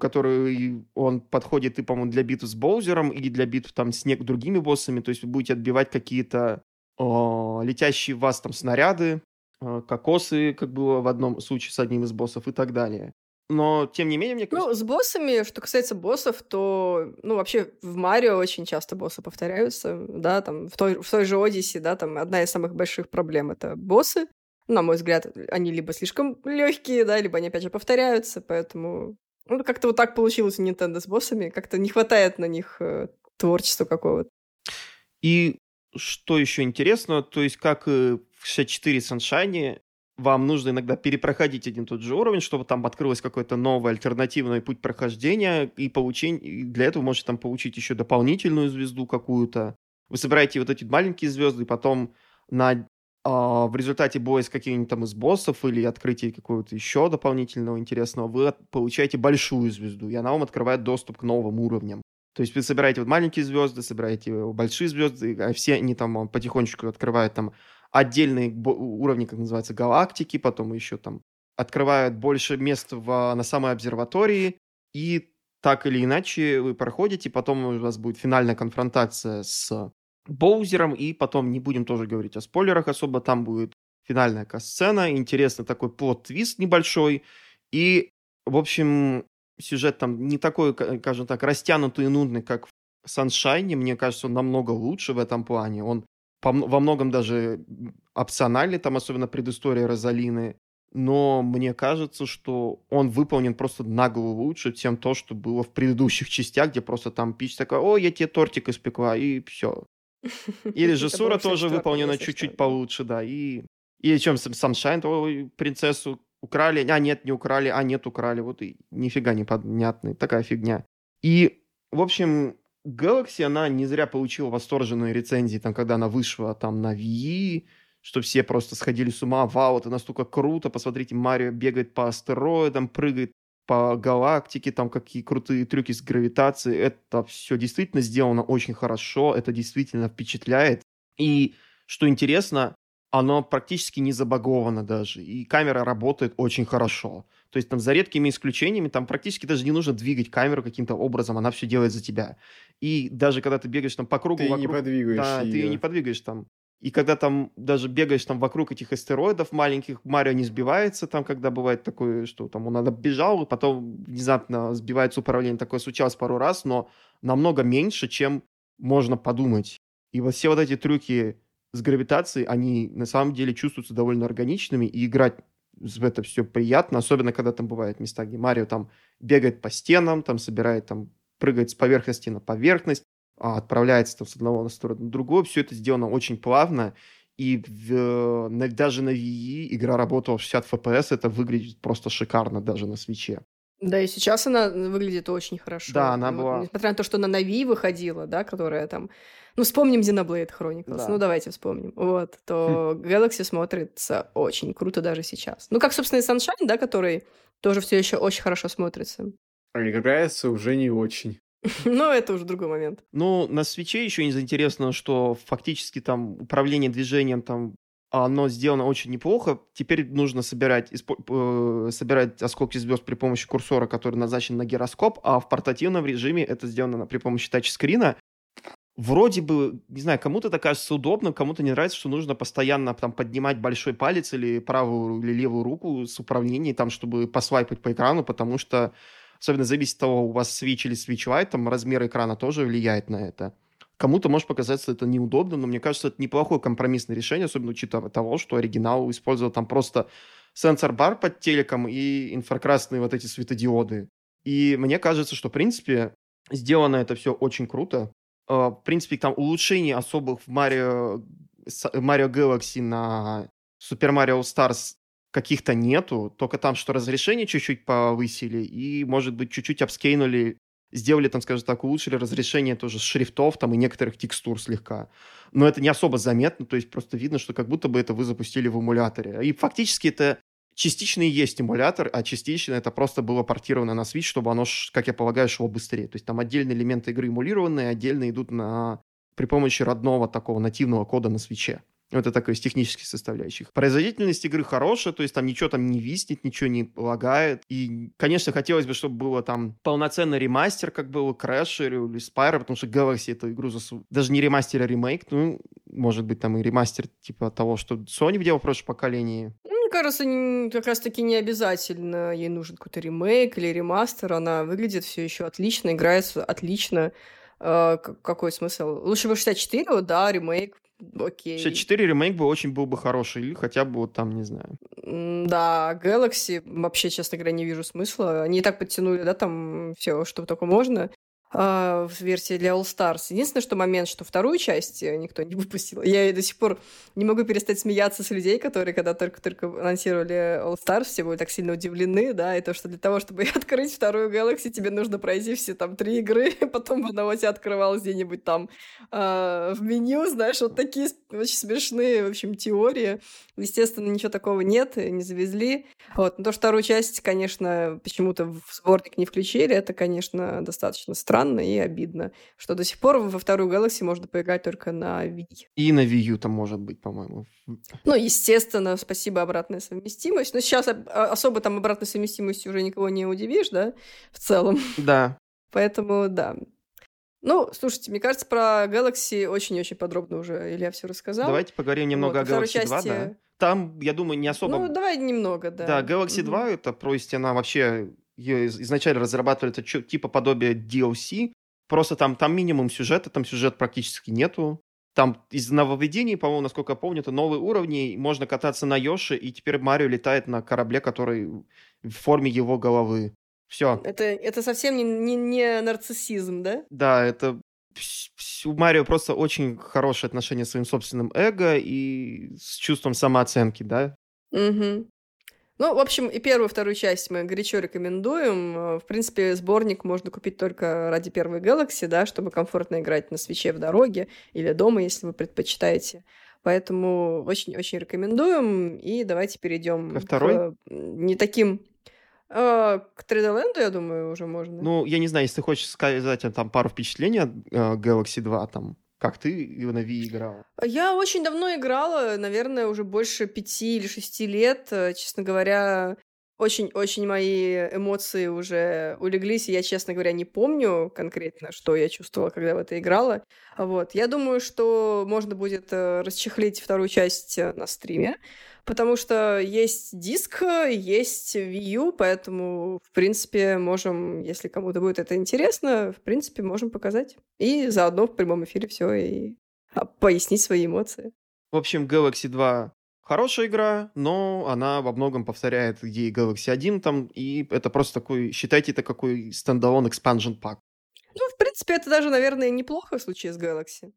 который он подходит и, по-моему, для битв с Боузером, и для битв там с другими боссами. То есть вы будете отбивать какие-то летящие в вас там снаряды, кокосы, как было в одном случае с одним из боссов и так далее. Но, тем не менее, мне кажется... Ну, с боссами, что касается боссов, то... Ну, вообще, в Марио очень часто боссы повторяются, да, там, в той же Одиссе, да, там, одна из самых больших проблем — это боссы. На мой взгляд, они либо слишком легкие, да, либо они, опять же, повторяются, поэтому... Ну, как-то вот так получилось у Nintendo с боссами, как-то не хватает на них творчества какого-то. И что еще интересно, то есть, как в 64 Sunshine... Вам нужно иногда перепроходить один и тот же уровень, чтобы там открылось какой-то новый альтернативный путь прохождения, и для этого можете там получить еще дополнительную звезду какую-то. Вы собираете вот эти маленькие звезды, и потом в результате боя с каким-нибудь там из боссов или открытия какого-то еще дополнительного интересного вы получаете большую звезду, и она вам открывает доступ к новым уровням. То есть вы собираете вот маленькие звезды, собираете большие звезды, а все они там потихонечку открывают там отдельные уровни, как называется, галактики, потом еще там открывают больше мест на самой обсерватории, и так или иначе вы проходите, потом у вас будет финальная конфронтация с Боузером, и потом, не будем тоже говорить о спойлерах особо, там будет финальная катсцена, интересный такой плот-твист небольшой, и, в общем, сюжет там не такой, скажем так, растянутый и нудный, как в Саншайне, мне кажется, он намного лучше в этом плане, он во многом даже опциональный, там особенно предыстория Розалины, но мне кажется, что он выполнен просто наголо лучше, чем то, что было в предыдущих частях, где просто там Пич такая: «О, я тебе тортик испекла», и все. И режиссура тоже выполнена чуть-чуть получше, да. И чем Саншайн, то принцессу украли, а нет, не украли, а нет, украли. Вот и нифига непонятно, такая фигня. И, в общем... Galaxy, она не зря получила восторженные рецензии, там, когда она вышла там, на Wii, что все просто сходили с ума: вау, это настолько круто, посмотрите, Марио бегает по астероидам, прыгает по галактике, там какие крутые трюки с гравитацией, это все действительно сделано очень хорошо, это действительно впечатляет, и, что интересно, оно практически не забаговано даже, и камера работает очень хорошо, то есть там за редкими исключениями там практически даже не нужно двигать камеру каким-то образом, она все делает за тебя. И даже когда ты бегаешь там по кругу... Ты вокруг, не подвигаешь. Да, ты ее не подвигаешь там. И когда там даже бегаешь там вокруг этих астероидов маленьких, Марио не сбивается там, когда бывает такое, что там он бежал, и потом внезапно сбивается управление. Такое случалось пару раз, но намного меньше, чем можно подумать. И вот все вот эти трюки с гравитацией, они на самом деле чувствуются довольно органичными, и играть в это все приятно, особенно когда там бывают места, где Марио там бегает по стенам, там собирает, там прыгает с поверхности на поверхность, отправляется там с одного астероида на другой. Все это сделано очень плавно, и даже на Wii игра работала в 60 FPS, это выглядит просто шикарно даже на Switch'е. Да, и сейчас она выглядит очень хорошо. Да, она была... Несмотря на то, что она на Wii выходила, да, которая там... Ну, вспомним Xenoblade Chronicles, да. Ну, давайте вспомним. Вот, то Galaxy смотрится очень круто даже сейчас. Ну, как, собственно, и Sunshine, да, который тоже все еще очень хорошо смотрится. А играется уже не очень. Ну, это уже другой момент. Ну, на Switch'е еще интересно, что фактически там управление движением там оно сделано очень неплохо. Теперь нужно собирать осколки звезд при помощи курсора, который назначен на гироскоп, а в портативном режиме это сделано при помощи тачскрина. Вроде бы, не знаю, кому-то это кажется удобным, кому-то не нравится, что нужно постоянно там поднимать большой палец или правую или левую руку с управлением, там, чтобы посвайпать по экрану, потому что, особенно зависит от того, у вас Switch или Switch Lite, там размер экрана тоже влияет на это. Кому-то может показаться это неудобным, но мне кажется, это неплохое компромиссное решение, особенно учитывая того, что оригинал использовал там просто сенсор-бар под телеком и инфракрасные вот эти светодиоды. И мне кажется, что, в принципе, сделано это все очень круто. В принципе, там улучшений особых в Mario Galaxy на Super Mario Stars каких-то нету, только там, что разрешение чуть-чуть повысили и, может быть, чуть-чуть апскейнули. Сделали там, скажем так, улучшили разрешение тоже шрифтов там и некоторых текстур слегка. Но это не особо заметно, то есть просто видно, что как будто бы это вы запустили в эмуляторе. И фактически это частично и есть эмулятор, а частично это просто было портировано на Switch, чтобы оно, как я полагаю, шло быстрее. То есть там отдельные элементы игры эмулированные, отдельно идут при помощи родного такого нативного кода на Switch'е. Это такая из технических составляющих. Производительность игры хорошая, то есть там ничего там не виснет, ничего не лагает. И, конечно, хотелось бы, чтобы было там полноценный ремастер, как было Crash или Spyro, потому что Galaxy эту игру даже не ремастер, а ремейк. Ну, может быть, там и ремастер типа того, что Sony делал в прошлом поколении. Мне кажется, как раз-таки не обязательно. Ей нужен какой-то ремейк или ремастер. Она выглядит все еще отлично, играется отлично. Какой смысл? Лучше бы 64, вот, да, ремейк. Окей. 64 ремейк бы очень был бы хороший, или хотя бы вот там, не знаю. Да, Galaxy вообще, честно говоря, не вижу смысла. Они и так подтянули, да, там все, что только можно. В версии для All Stars. Единственное, что момент, что вторую часть никто не выпустил. Я до сих пор не могу перестать смеяться с людей, которые, когда только анонсировали All Stars, все были так сильно удивлены, да, и то, что для того, чтобы открыть вторую Galaxy, тебе нужно пройти все там 3 игры, потом одного тебя открывалось где-нибудь там в меню, знаешь, вот такие очень смешные, в общем, теории. Естественно, ничего такого нет, не завезли. Вот. Но то, что вторую часть, конечно, почему-то в сборник не включили, это, конечно, достаточно странно. И обидно, что до сих пор во вторую Galaxy можно поиграть только на Wii. И на Wii U там может быть, по-моему. Ну, естественно, спасибо, обратная совместимость. Но сейчас особо там обратной совместимостью уже никого не удивишь, да, в целом? Да. Поэтому, да. Ну, слушайте, мне кажется, про Galaxy очень-очень подробно уже Илья все рассказал. Давайте поговорим немного о Galaxy 2, да? Там, я думаю, не особо... Ну, давай немного, да. Да, Galaxy 2, это, то есть, она вообще... Ее изначально разрабатывали, это типа подобие DLC, просто там минимум сюжета, там сюжет практически нету. Там из нововведений, по-моему, насколько я помню, это новые уровни, можно кататься на Йоши, и теперь Марио летает на корабле, который в форме его головы. Все. Это совсем не нарциссизм, да? Да, это... У Марио просто очень хорошее отношение с своим собственным эго и с чувством самооценки, да? Угу. Ну, в общем, и первую, и вторую часть мы горячо рекомендуем. В принципе, сборник можно купить только ради первой Galaxy, да, чтобы комфортно играть на свитче в дороге или дома, если вы предпочитаете. Поэтому очень-очень рекомендуем. И давайте перейдем ко второй. Не таким... К 3D Land, я думаю, уже можно. Ну, я не знаю, если ты хочешь сказать там пару впечатлений от Galaxy 2, там... Как ты на Wii играла? Я очень давно играла, наверное, уже больше 5 или 6 лет. Честно говоря, очень-очень мои эмоции уже улеглись, и я, честно говоря, не помню конкретно, что я чувствовала, когда в это играла. Вот. Я думаю, что можно будет расчехлить вторую часть на стриме, потому что есть диск, есть Wii U, поэтому, в принципе, можем, если кому-то будет это интересно, в принципе, можем показать. И заодно в прямом эфире все и пояснить свои эмоции. В общем, Galaxy 2 хорошая игра, но она во многом повторяет идеи Galaxy 1 там, и это просто такой, считайте, это какой стендалон экспанжен пак. Ну, в принципе, это даже, наверное, неплохо в случае с Galaxy.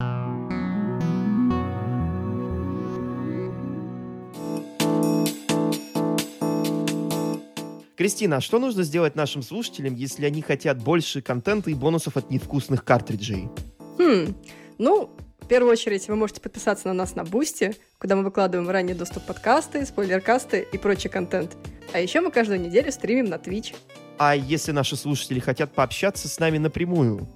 Кристина, что нужно сделать нашим слушателям, если они хотят больше контента и бонусов от невкусных картриджей? Ну, в первую очередь вы можете подписаться на нас на Boosty, куда мы выкладываем в ранний доступ подкасты, спойлеркасты и прочий контент. А еще мы каждую неделю стримим на Twitch. А если наши слушатели хотят пообщаться с нами напрямую?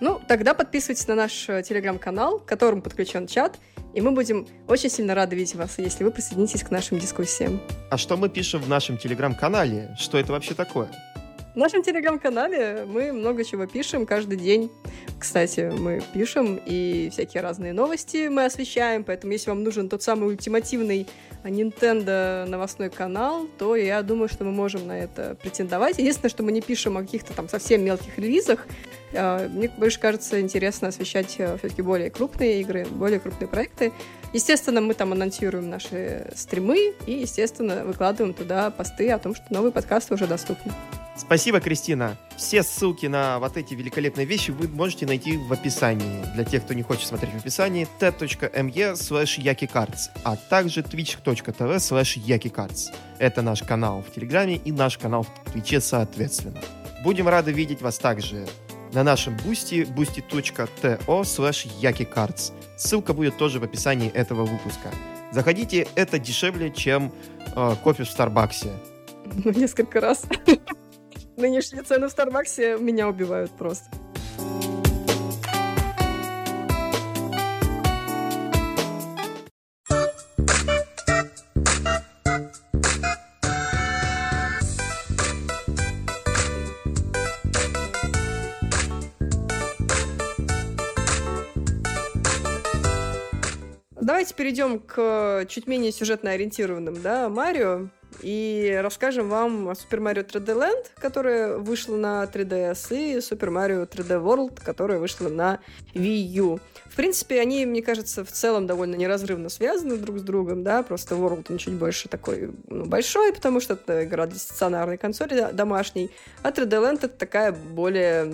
Ну, тогда подписывайтесь на наш телеграм-канал, к которому подключен чат, и мы будем очень сильно рады видеть вас, если вы присоединитесь к нашим дискуссиям. А что мы пишем в нашем телеграм-канале? Что это вообще такое? В нашем телеграм-канале мы много чего пишем каждый день. Кстати, мы пишем, и всякие разные новости мы освещаем, поэтому если вам нужен тот самый ультимативный Nintendo новостной канал, то я думаю, что мы можем на это претендовать. Единственное, что мы не пишем о каких-то там совсем мелких релизах. Мне больше кажется интересно освещать все-таки более крупные игры, более крупные проекты. Естественно, мы там анонсируем наши стримы и, естественно, выкладываем туда посты о том, что новые подкасты уже доступны. Спасибо, Кристина. Все ссылки на вот эти великолепные вещи вы можете найти в описании. Для тех, кто не хочет смотреть в описании, t.me/yakikarts, а также twitch.tv/yakikarts. Это наш канал в Телеграме и наш канал в Твиче, соответственно. Будем рады видеть вас также на нашем Boosty, boosty.to/yakikarts. Ссылка будет тоже в описании этого выпуска. Заходите, это дешевле, чем кофе в Старбаксе. Ну, несколько раз. Нынешние цены в Старбаксе меня убивают просто. Давайте перейдем к чуть менее сюжетно ориентированным, да, Марио, и расскажем вам о Super Mario 3D Land, которая вышла на 3DS, и Super Mario 3D World, которая вышла на Wii U. В принципе, они, мне кажется, в целом довольно неразрывно связаны друг с другом, да, просто World, он чуть больше такой, ну, большой, потому что это игра для стационарной консоли домашней, а 3D Land это такая более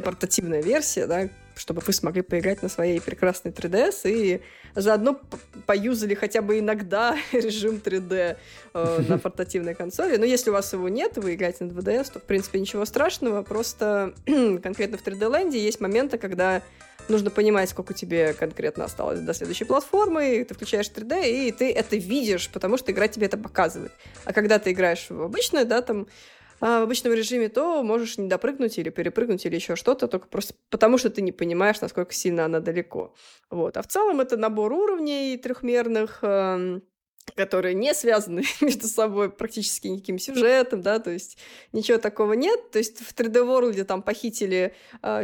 портативная версия, да, чтобы вы смогли поиграть на своей прекрасной 3DS и заодно поюзали хотя бы иногда режим 3D на портативной консоли. Но если у вас его нет, вы играете на 2DS, то, в принципе, ничего страшного. Просто конкретно в 3D-ленде есть моменты, когда нужно понимать, сколько тебе конкретно осталось до следующей платформы, ты включаешь 3D, и ты это видишь, потому что игра тебе это показывает. А когда ты играешь в обычное, да, там, в обычном режиме, то можешь не допрыгнуть или перепрыгнуть или еще что-то, только просто потому, что ты не понимаешь, насколько сильно она далеко. Вот. А в целом это набор уровней трехмерных, которые не связаны между собой практически никаким сюжетом, да, то есть ничего такого нет. То есть в 3D World там похитили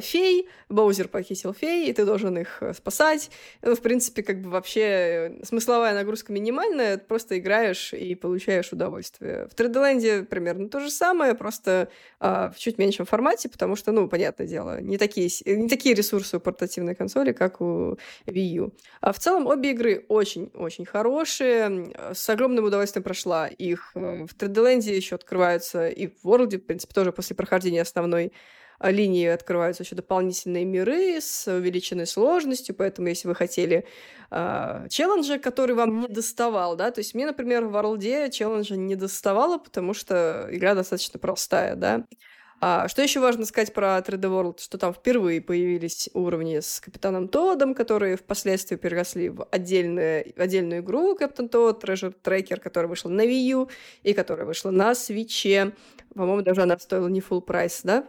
фей, Бowser похитил фей, и ты должен их спасать. Ну, в принципе, как бы вообще смысловая нагрузка минимальная, просто играешь и получаешь удовольствие. В 3D Land примерно то же самое, просто в чуть меньшем формате, потому что, ну, понятное дело, не такие ресурсы у портативной консоли, как у Wii U. А в целом обе игры очень-очень хорошие, с огромным удовольствием прошла их. В 3D-ленде еще открываются, и в World, в принципе, тоже после прохождения основной линии открываются еще дополнительные миры с увеличенной сложностью, поэтому если вы хотели челленджа, который вам не доставал, да, то есть мне, например, в World челленджа не доставало, потому что игра достаточно простая, да. Что еще важно сказать про 3D World, что там впервые появились уровни с Капитаном Тоадом, которые впоследствии переросли в отдельную игру Капитан Тоад, Treasure Tracker, которая вышла на Wii U и которая вышла на Switch. По-моему, даже она стоила не full прайс, да?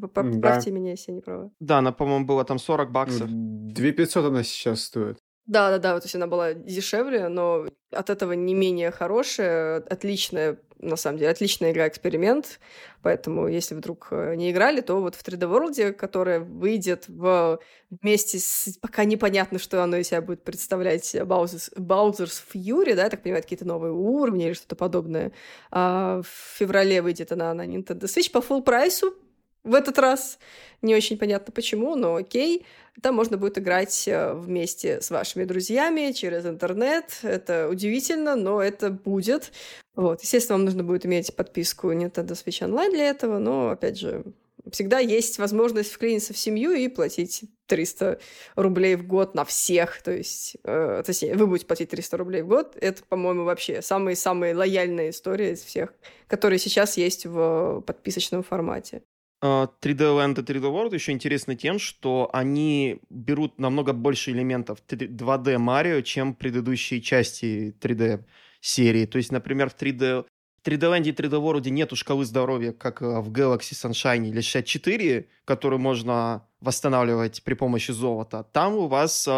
Поправьте меня, если я не права. Да, она, по-моему, была там $40. 2500 она сейчас стоит. Да, вот, то есть она была дешевле, но от этого не менее хорошая, отличная, на самом деле, отличная игра-эксперимент, поэтому если вдруг не играли, то вот в 3D World, которая выйдет вместе с... Пока непонятно, что оно из себя будет представлять, Bowser's Fury, да, я так понимаю, какие-то новые уровни или что-то подобное. В феврале выйдет она на Nintendo Switch по full прайсу, в этот раз не очень понятно почему, но окей. Там можно будет играть вместе с вашими друзьями через интернет. Это удивительно, но это будет. Вот. Естественно, вам нужно будет иметь подписку Nintendo Switch Online для этого, но, опять же, всегда есть возможность вклиниться в семью и платить $300 в год на всех. То есть, точнее, вы будете платить $300 в год. Это, по-моему, вообще самая-самая лояльная история из всех, которые сейчас есть в подписочном формате. 3D Land и 3D World еще интересны тем, что они берут намного больше элементов 2D Mario, чем предыдущие части 3D серии. То есть, например, в 3D Land и 3D World нету шкалы здоровья, как в Galaxy Sunshine или 64, которую можно восстанавливать при помощи золота. Там у вас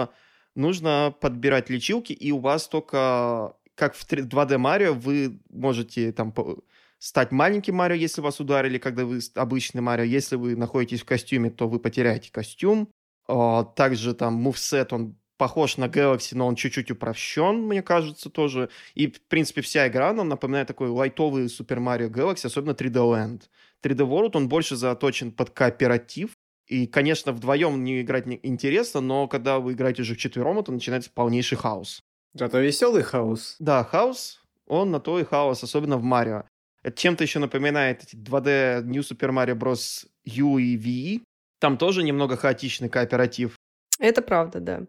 нужно подбирать лечилки, и у вас только, как в 2D Mario, вы можете там... стать маленьким Марио, если вас ударили, когда вы обычный Марио. Если вы находитесь в костюме, то вы потеряете костюм. Также там мувсет, он похож на Galaxy, но он чуть-чуть упрощен, мне кажется, тоже. И, в принципе, вся игра нам напоминает такой лайтовый Super Mario Galaxy, особенно 3D Land. 3D World, он больше заточен под кооператив. И, конечно, вдвоем не играть интересно, но когда вы играете уже вчетвером, это начинается полнейший хаос. Зато веселый хаос. Да, хаос, он на то и хаос, особенно в Марио. Это чем-то еще напоминает эти 2D New Super Mario Bros. U и Wii. Там тоже немного хаотичный кооператив. Это правда, да.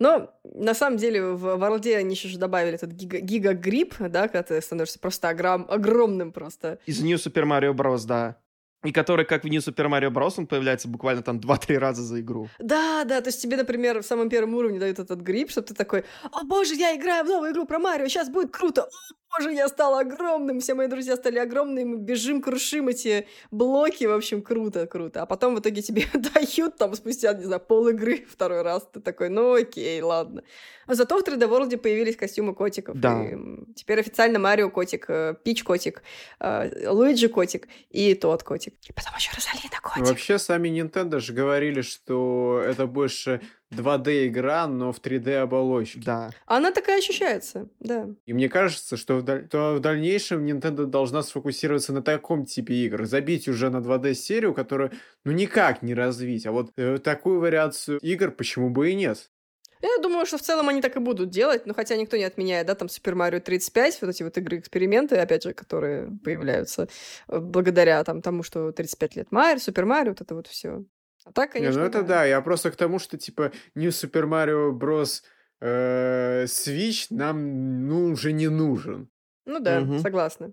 Но, на самом деле, в World они еще же добавили этот гигагрип, да, когда ты становишься просто огромным просто. Из New Super Mario Bros., да. И который, как в New Super Mario Bros., он появляется буквально там 2-3 раза за игру. Да, то есть тебе, например, в самом первом уровне дают этот грип, чтобы ты такой: «О боже, я играю в новую игру про Марио, сейчас будет круто! боже, я стал огромным, все мои друзья стали огромными, мы бежим, крушим эти блоки, в общем, круто, круто. А потом в итоге тебе дают там спустя, не знаю, пол игры второй раз, ты такой, ну окей, ладно. А зато в 3D World появились костюмы котиков. Да. И теперь официально Марио котик, Пич котик, Луиджи котик и Toad котик. И потом еще Розалина котик. Вообще, сами Nintendo же говорили, что это больше 2D игра, но в 3D оболочке. Да. Она такая ощущается, да. И мне кажется, что в дальнейшем Nintendo должна сфокусироваться на таком типе игр. Забить уже на 2D серию, которую ну никак не развить. А вот такую вариацию игр почему бы и нет? Я думаю, что в целом они так и будут делать, но хотя никто не отменяет, да, там Super Mario 35, вот эти вот игры-эксперименты, опять же, которые появляются благодаря там, тому, что 35 лет Mario, Super Mario, вот это вот все. А так, конечно, ну это да, я просто к тому, что типа New Super Mario Bros. Switch нам, ну, уже не нужен. Ну да, угу. Согласна.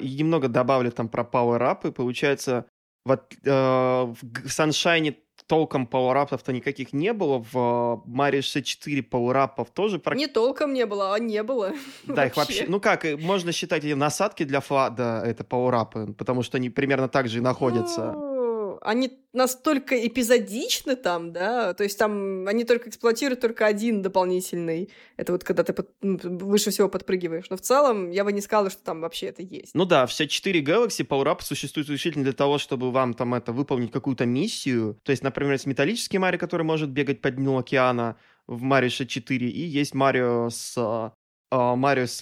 И немного добавлю там про пауэрапы, получается, в Sunshine толком пауэрапов-то никаких не было, в Mario 64 пауэрапов тоже... Не толком не было, а не было. Да, их вообще... Ну как, можно считать насадки для FLUDD, это пауэрапы, потому что они примерно так же и находятся. Они настолько эпизодичны там, да, то есть там они только эксплуатируют только один дополнительный, это вот когда ты выше всего подпрыгиваешь, но в целом я бы не сказала, что там вообще это есть. Ну да, в 64 Galaxy Power-Up существует исключительно для того, чтобы вам там это выполнить какую-то миссию, то есть, например, есть металлический Марио, который может бегать по дну океана в Марио 64, и есть Марио с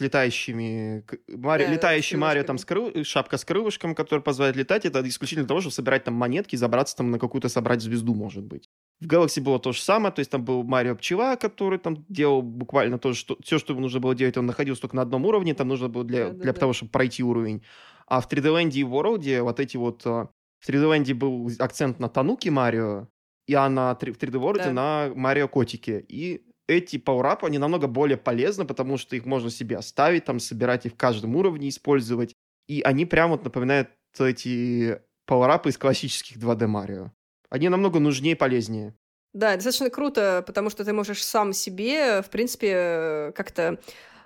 летающими... летающий Марио, там, шапка с крылышком, который позволяет летать, это исключительно для того, чтобы собирать там монетки и забраться там на какую-то собрать звезду, может быть. В Galaxy было то же самое, то есть там был Марио Пчела, который там делал буквально то, что... все, что ему нужно было делать, он находился только на одном уровне, там нужно было для того, чтобы пройти уровень. А в 3D Land и World вот эти вот... В 3D Land был акцент на Тануки Марио, и в 3D World на Марио Котики. И... Эти пауэрапы, они намного более полезны, потому что их можно себе оставить, там, собирать их в каждом уровне, использовать. И они прямо вот напоминают эти пауэрапы из классических 2D Марио. Они намного нужнее и полезнее. Да, достаточно круто, потому что ты можешь сам себе, в принципе, как-то...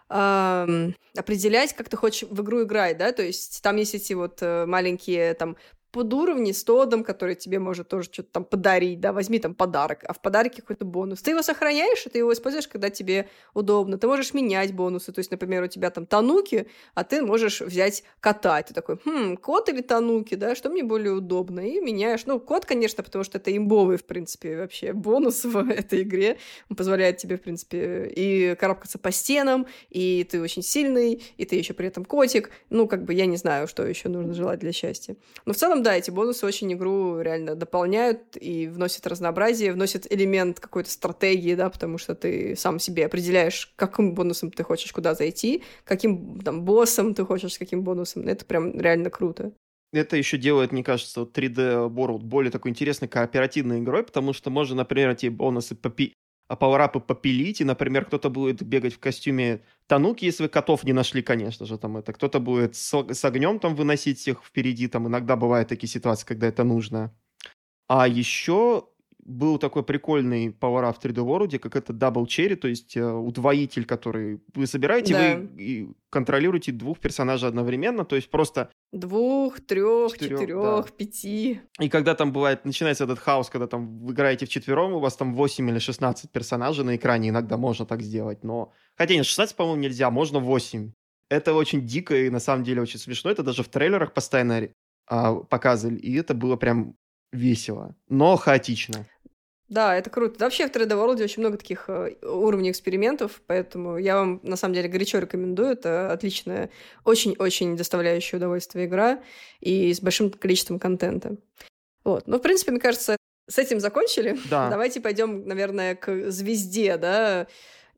определять, как ты хочешь в игру играть, да, то есть там есть эти вот маленькие там подуровни с Тодом, который тебе может тоже что-то там подарить, да, возьми там подарок, а в подарке какой-то бонус. Ты его сохраняешь, и ты его используешь, когда тебе удобно. Ты можешь менять бонусы, то есть, например, у тебя там тануки, а ты можешь взять кота. И ты такой, кот или тануки, да, что мне более удобно? И меняешь. Ну, кот, конечно, потому что это имбовый, в принципе, вообще бонус в этой игре. Он позволяет тебе, в принципе, и карабкаться по стенам, и ты очень сильный, и ты еще при этом котик. Ну, как бы я не знаю, что еще нужно желать для счастья. Но в целом, да, эти бонусы очень игру реально дополняют и вносят разнообразие, вносят элемент какой-то стратегии, да, потому что ты сам себе определяешь, каким бонусом ты хочешь куда зайти, каким там боссом ты хочешь, с каким бонусом. Это прям реально круто. Это еще делает, мне кажется, 3D World более такой интересной кооперативной игрой, потому что можно, например, эти бонусы пауэрапы попилить, и, например, кто-то будет бегать в костюме тануки, если вы котов не нашли, конечно же, там это, кто-то будет с огнем там выносить всех впереди, там иногда бывают такие ситуации, когда это нужно. А еще был такой прикольный пауэрап в 3D World, как это Double Cherry, то есть удвоитель, который вы собираете, да. Вы контролируете двух персонажей одновременно, то есть просто... Двух, трех, четырех, да. Пяти. И когда там бывает, начинается этот хаос, когда там вы играете вчетвером, у вас там 8 или 16 персонажей на экране, иногда можно так сделать, но... Хотя нет, 16, по-моему, нельзя, можно 8. Это очень дико и на самом деле очень смешно, это даже в трейлерах постоянно показывали, и это было прям весело, но хаотично. Да, это круто. Да, вообще в 3D World очень много таких уровней экспериментов, поэтому я вам, на самом деле, горячо рекомендую. Это отличная, очень-очень доставляющая удовольствие игра и с большим количеством контента. Вот. Ну, в принципе, мне кажется, с этим закончили. Да. Давайте пойдем, наверное, к звезде, да,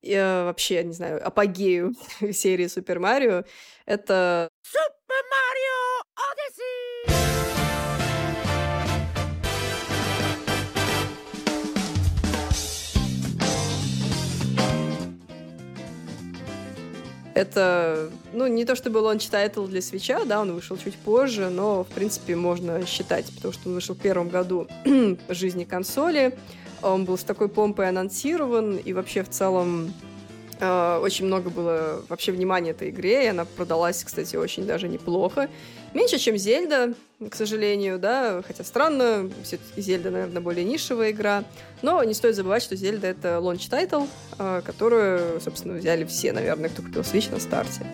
и, вообще, не знаю, апогею серии Super Mario. Это... Super Mario Odyssey! Это, ну, не то чтобы лонч-тайтл для Switch'а, да, он вышел чуть позже, но, в принципе, можно считать, потому что он вышел в первом году жизни консоли, он был с такой помпой анонсирован, и вообще в целом Очень много было вообще внимания этой игре, и она продалась, кстати, очень даже неплохо. Меньше, чем Зельда, к сожалению, да, хотя странно, все-таки Зельда, наверное, более нишевая игра. Но не стоит забывать, что Зельда — это лонч-тайтл, которую, собственно, взяли все, наверное, кто купил Switch на старте.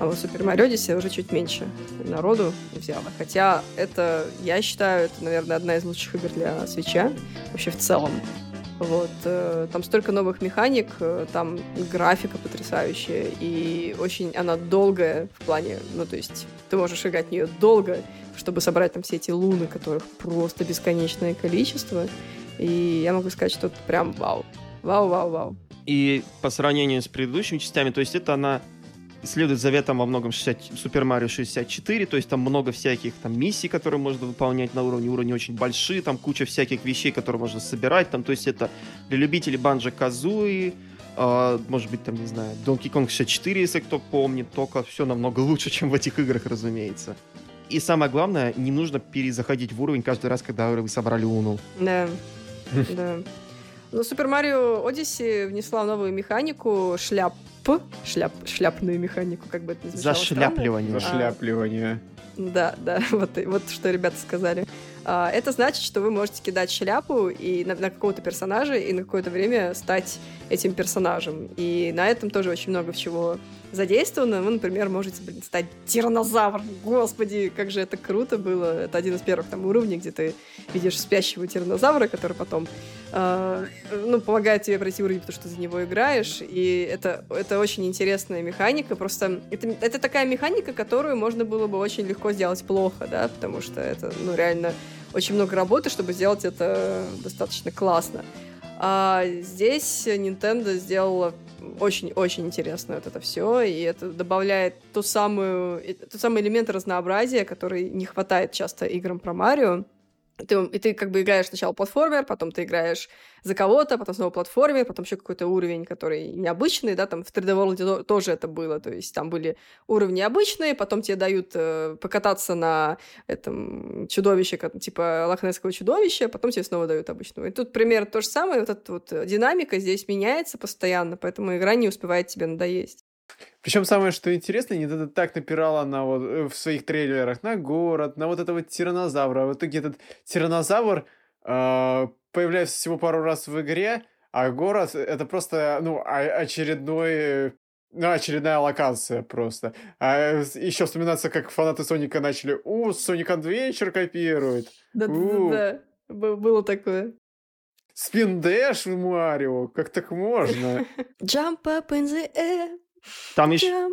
А вот Super Mario Odyssey уже чуть меньше народу взяла. Хотя это, я считаю, это, наверное, одна из лучших игр для Switch'а вообще в целом. Вот. Там столько новых механик, там графика потрясающая, и очень она долгая в плане, ну, то есть ты можешь играть в нее долго, чтобы собрать там все эти луны, которых просто бесконечное количество. И я могу сказать, что это прям вау. Вау. И по сравнению с предыдущими частями, то есть это она следует заветам во многом Super Mario 64, то есть там много всяких там миссий, которые можно выполнять на уровне, уровни очень большие, там куча всяких вещей, которые можно собирать, там, то есть это для любителей Банджо-Казуи, может быть, там, не знаю, Donkey Kong 64, если кто помнит, только все намного лучше, чем в этих играх, разумеется. И самое главное, не нужно перезаходить в уровень каждый раз, когда вы собрали Уну. Да. Но Super Mario Odyssey внесла новую механику шляпную механику, как бы это ни звучало. Зашляпливание. Да, вот что ребята сказали. Это значит, что вы можете кидать шляпу и на какого-то персонажа и на какое-то время стать этим персонажем. И на этом тоже очень много чего задействовано. Вы, например, можете стать тиранозавром. Господи, как же это круто было. Это один из первых там уровней, где ты видишь спящего тиранозавра, который потом помогает тебе пройти уровень, потому что ты за него играешь. И это очень интересная механика. Просто это такая механика, которую можно было бы очень легко сделать плохо, да, потому что это, ну, реально очень много работы, чтобы сделать это достаточно классно. А здесь Nintendo сделала очень-очень интересно вот это все, и это добавляет тот самый элемент разнообразия, который не хватает часто играм про Марио. И ты как бы играешь сначала платформер, потом ты играешь за кого-то, потом снова платформер, потом еще какой-то уровень, который необычный, да, там в 3D World тоже это было, то есть там были уровни обычные, потом тебе дают покататься на этом чудовище, типа лохнесского чудовища, потом тебе снова дают обычную. И тут примерно то же самое, вот эта вот динамика здесь меняется постоянно, поэтому игра не успевает тебе надоесть. Причем самое, что интересно, Nintendo так напирала на вот в своих трейлерах на город, на вот этого тиранозавра. А в итоге этот тиранозавр появляется всего пару раз в игре, а город — это просто, очередная локация просто. А еще вспоминается, как фанаты Соника начали: Sonic Adventure копирует. Да, было такое. Спиндэш в Марио, как так можно? Jump up in the air. Там еще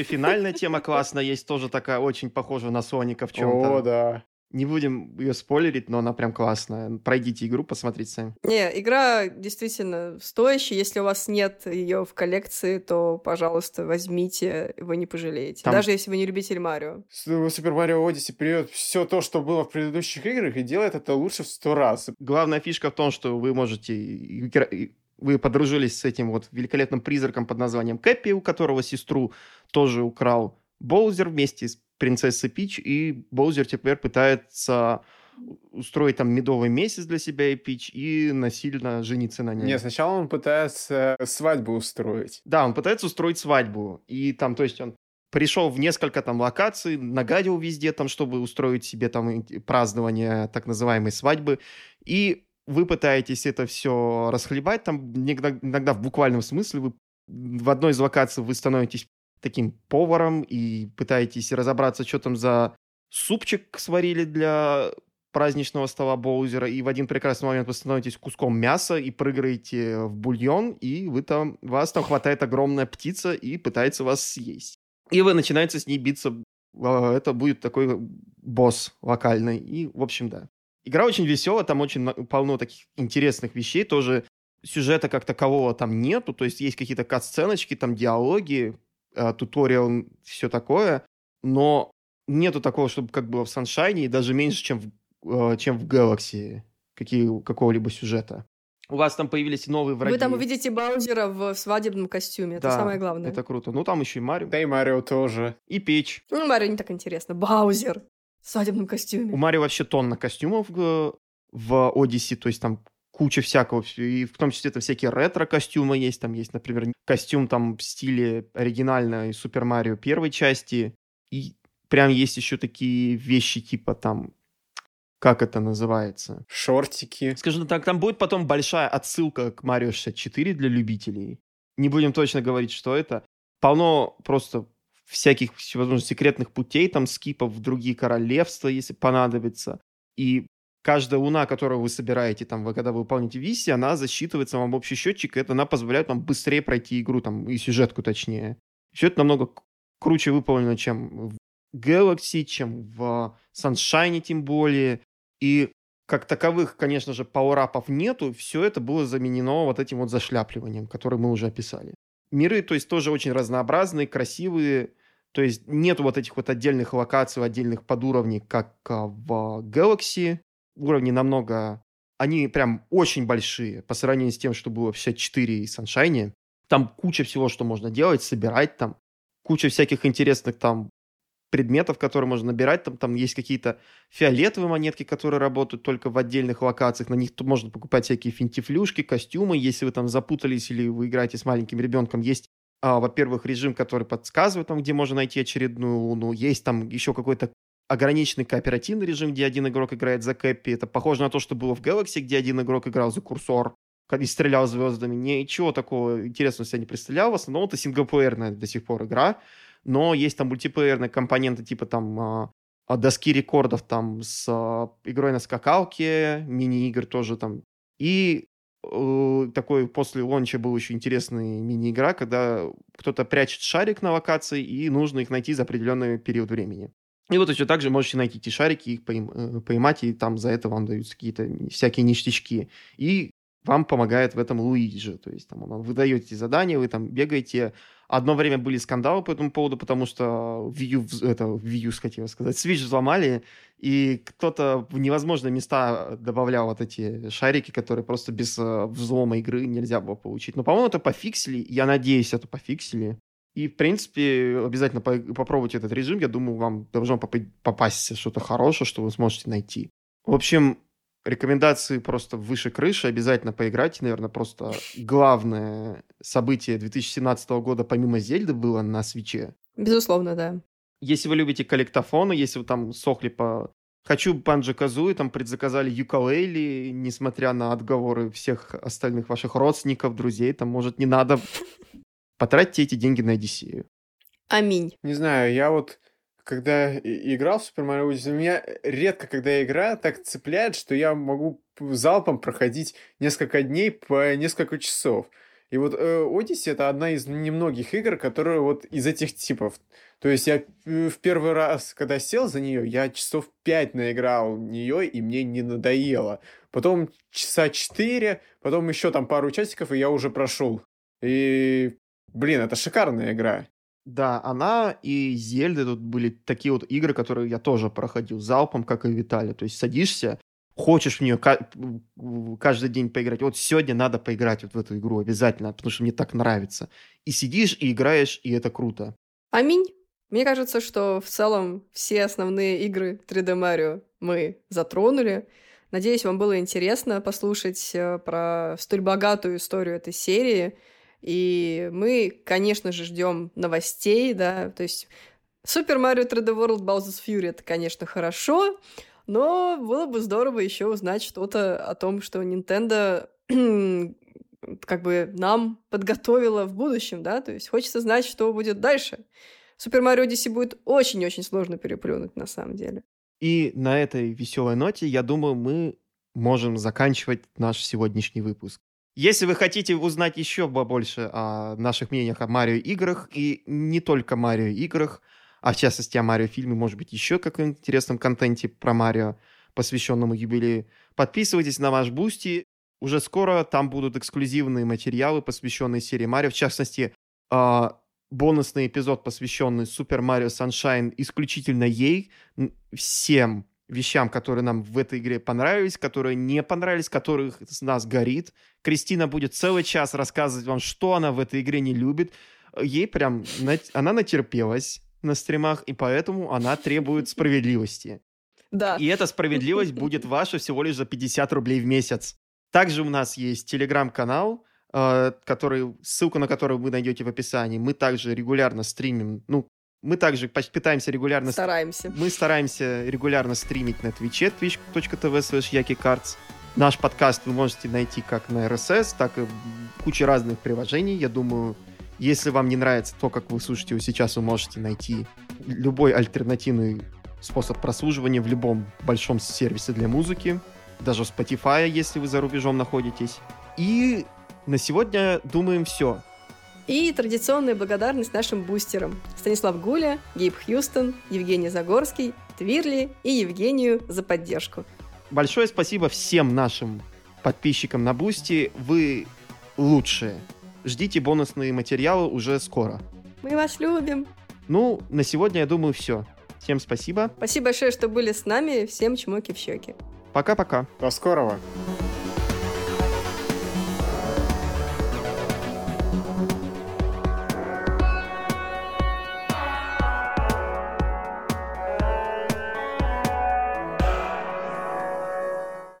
и финальная тема классная есть, тоже такая очень похожая на Соника в чем-то. О, да. Не будем ее спойлерить, но она прям классная. Пройдите игру, посмотрите сами. Не, игра действительно стоящая. Если у вас нет ее в коллекции, то, пожалуйста, возьмите, вы не пожалеете. Там... Даже если вы не любитель Марио. Super Mario Odyssey берет все то, что было в предыдущих играх, и делает это лучше в 100 раз. Главная фишка в том, что вы можете играть... Вы подружились с этим вот великолепным призраком под названием Кэппи, у которого сестру тоже украл Боузер вместе с принцессой Пич, и Боузер теперь пытается устроить там медовый месяц для себя и Пич, и насильно жениться на ней. Нет, сначала он пытается свадьбу устроить. Да, он пытается устроить свадьбу, и там, то есть он пришел в несколько там локаций, нагадил везде там, чтобы устроить себе там празднование так называемой свадьбы, и вы пытаетесь это все расхлебать, там иногда в буквальном смысле вы в одной из локаций вы становитесь таким поваром и пытаетесь разобраться, что там за супчик сварили для праздничного стола Боузера, и в один прекрасный момент вы становитесь куском мяса и прыгаете в бульон, и вас там хватает огромная птица и пытается вас съесть. И вы начинаете с ней биться. Это будет такой босс локальный. И, в общем, да. Игра очень веселая, там очень полно таких интересных вещей, тоже сюжета как такового там нету, то есть есть какие-то кат-сценочки, там диалоги, туториал, все такое, но нету такого, чтобы как было в Саншайне, и даже меньше, чем в Галакси, какого-либо сюжета. У вас там появились новые враги. Вы там увидите Баузера в свадебном костюме, это самое главное. Это круто, там еще и Марио. Да и Марио тоже. И Пич. Марио не так интересно, Баузер. В свадебном костюме. У Марио вообще тонна костюмов в Odyssey, то есть там куча всякого, и в том числе там всякие ретро-костюмы есть, там есть, например, костюм там в стиле оригинальной Super Mario первой части, и прям есть еще такие вещи типа там, как это называется? Шортики. Скажем так, там будет потом большая отсылка к Mario 64 для любителей. Не будем точно говорить, что это. Полно просто всяких всевозможных секретных путей, там скипов в другие королевства, если понадобится. И каждая луна, которую вы собираете, там, когда вы выполните миссии, она засчитывается вам в общий счетчик, и это она позволяет вам быстрее пройти игру, там, и сюжетку точнее. Все это намного круче выполнено, чем в Galaxy, чем в Sunshine, тем более. И как таковых, конечно же, пауэрапов нету, все это было заменено вот этим вот зашляпливанием, которое мы уже описали. Миры, то есть, тоже очень разнообразные, красивые, то есть нет вот этих вот отдельных локаций, отдельных подуровней, как в Galaxy. Уровни намного... Они прям очень большие по сравнению с тем, что было в 64 и Sunshine. Там куча всего, что можно делать, собирать там. Куча всяких интересных там предметов, которые можно набирать. Там есть какие-то фиолетовые монетки, которые работают только в отдельных локациях. На них можно покупать всякие финтифлюшки, костюмы. Если вы там запутались или вы играете с маленьким ребенком, есть, во-первых, режим, который подсказывает там, где можно найти очередную луну. Есть там еще какой-то ограниченный кооперативный режим, где один игрок играет за Кэппи. Это похоже на то, что было в Galaxy, где один игрок играл за курсор и стрелял звездами. Ничего такого интересного себя не представлял. В основном это синглплеерная до сих пор игра. Но есть там мультиплеерные компоненты типа там доски рекордов там с игрой на скакалке, мини-игр тоже там. И такой после лонча был еще интересный мини-игра, когда кто-то прячет шарик на локации, и нужно их найти за определенный период времени. И вот еще также можете найти эти шарики, их поймать, и там за это вам даются какие-то всякие ништячки. И вам помогает в этом Луиджи. То есть там вы даете задания, вы там бегаете. Одно время были скандалы по этому поводу, потому что Switch взломали, и кто-то в невозможные места добавлял вот эти шарики, которые просто без взлома игры нельзя было получить. Но, по-моему, это пофиксили. Я надеюсь, это пофиксили. И, в принципе, обязательно попробуйте этот режим. Я думаю, вам должно попасть что-то хорошее, что вы сможете найти. В общем, рекомендации просто выше крыши. Обязательно поиграйте. Наверное, просто главное событие 2017 года помимо Зельды было на Свитче. Безусловно, да. Если вы любите коллектофоны, если вы там сохли по... Хочу Банджо-Казуи, там предзаказали Юкалейли, несмотря на отговоры всех остальных ваших родственников, друзей, там, может, не надо... Потратьте эти деньги на Одиссею. Аминь. Не знаю, я вот, когда играл в Super Mario Odyssey, меня редко, когда игра так цепляет, что я могу залпом проходить несколько дней по несколько часов. И вот Odyssey — это одна из немногих игр, которые вот из этих типов. То есть я в первый раз, когда сел за нее, я часов 5 наиграл в нее, и мне не надоело. Потом часа 4, потом еще там пару часиков, и я уже прошел. И... Блин, это шикарная игра. Да, она и Зельда тут были такие вот игры, которые я тоже проходил залпом, как и Виталий. То есть садишься, хочешь в нее каждый день поиграть. Вот сегодня надо поиграть вот в эту игру обязательно, потому что мне так нравится. И сидишь, и играешь, и это круто. Аминь. Мне кажется, что в целом все основные игры 3D Mario мы затронули. Надеюсь, вам было интересно послушать про столь богатую историю этой серии. И мы, конечно же, ждем новостей, да, то есть Super Mario 3D World Bowser's Fury — это, конечно, хорошо, но было бы здорово еще узнать что-то о том, что Nintendo как бы нам подготовила в будущем, да, то есть хочется знать, что будет дальше. Super Mario Odyssey будет очень-очень сложно переплюнуть, на самом деле. И на этой веселой ноте, я думаю, мы можем заканчивать наш сегодняшний выпуск. Если вы хотите узнать еще больше о наших мнениях о Марио-играх, и не только Марио-играх, а в частности о Марио-фильме, может быть, еще каком-нибудь интересном контенте про Марио, посвященному юбилею, подписывайтесь на наш Boosty. Уже скоро там будут эксклюзивные материалы, посвященные серии Марио. В частности, бонусный эпизод, посвященный Super Mario Sunshine, исключительно ей, всем вещам, которые нам в этой игре понравились, которые не понравились, которых с нас горит. Кристина будет целый час рассказывать вам, что она в этой игре не любит. Ей прям... Она натерпелась на стримах, и поэтому она требует справедливости. Да. И эта справедливость будет ваша всего лишь за 50 рублей в месяц. Также у нас есть телеграм-канал, который, ссылку на который вы найдете в описании. Мы также регулярно стримим, ну, мы также пытаемся регулярно... Стараемся. Мы стараемся регулярно стримить на Твиче, twitch.tv/yakikarts. Наш подкаст вы можете найти как на RSS, так и куча разных приложений. Я думаю, если вам не нравится то, как вы слушаете его сейчас, вы можете найти любой альтернативный способ прослушивания в любом большом сервисе для музыки, даже в Spotify, если вы за рубежом находитесь. И на сегодня думаем все. И традиционная благодарность нашим бустерам: Станислав Гуля, Гейб Хьюстон, Евгений Загорский, Твирли и Евгению за поддержку. Большое спасибо всем нашим подписчикам на Boosty. Вы лучшие. Ждите бонусные материалы уже скоро. Мы вас любим. Ну, на сегодня, я думаю, все. Всем спасибо. Спасибо большое, что были с нами. Всем чмоки в щеки. Пока-пока. До скорого.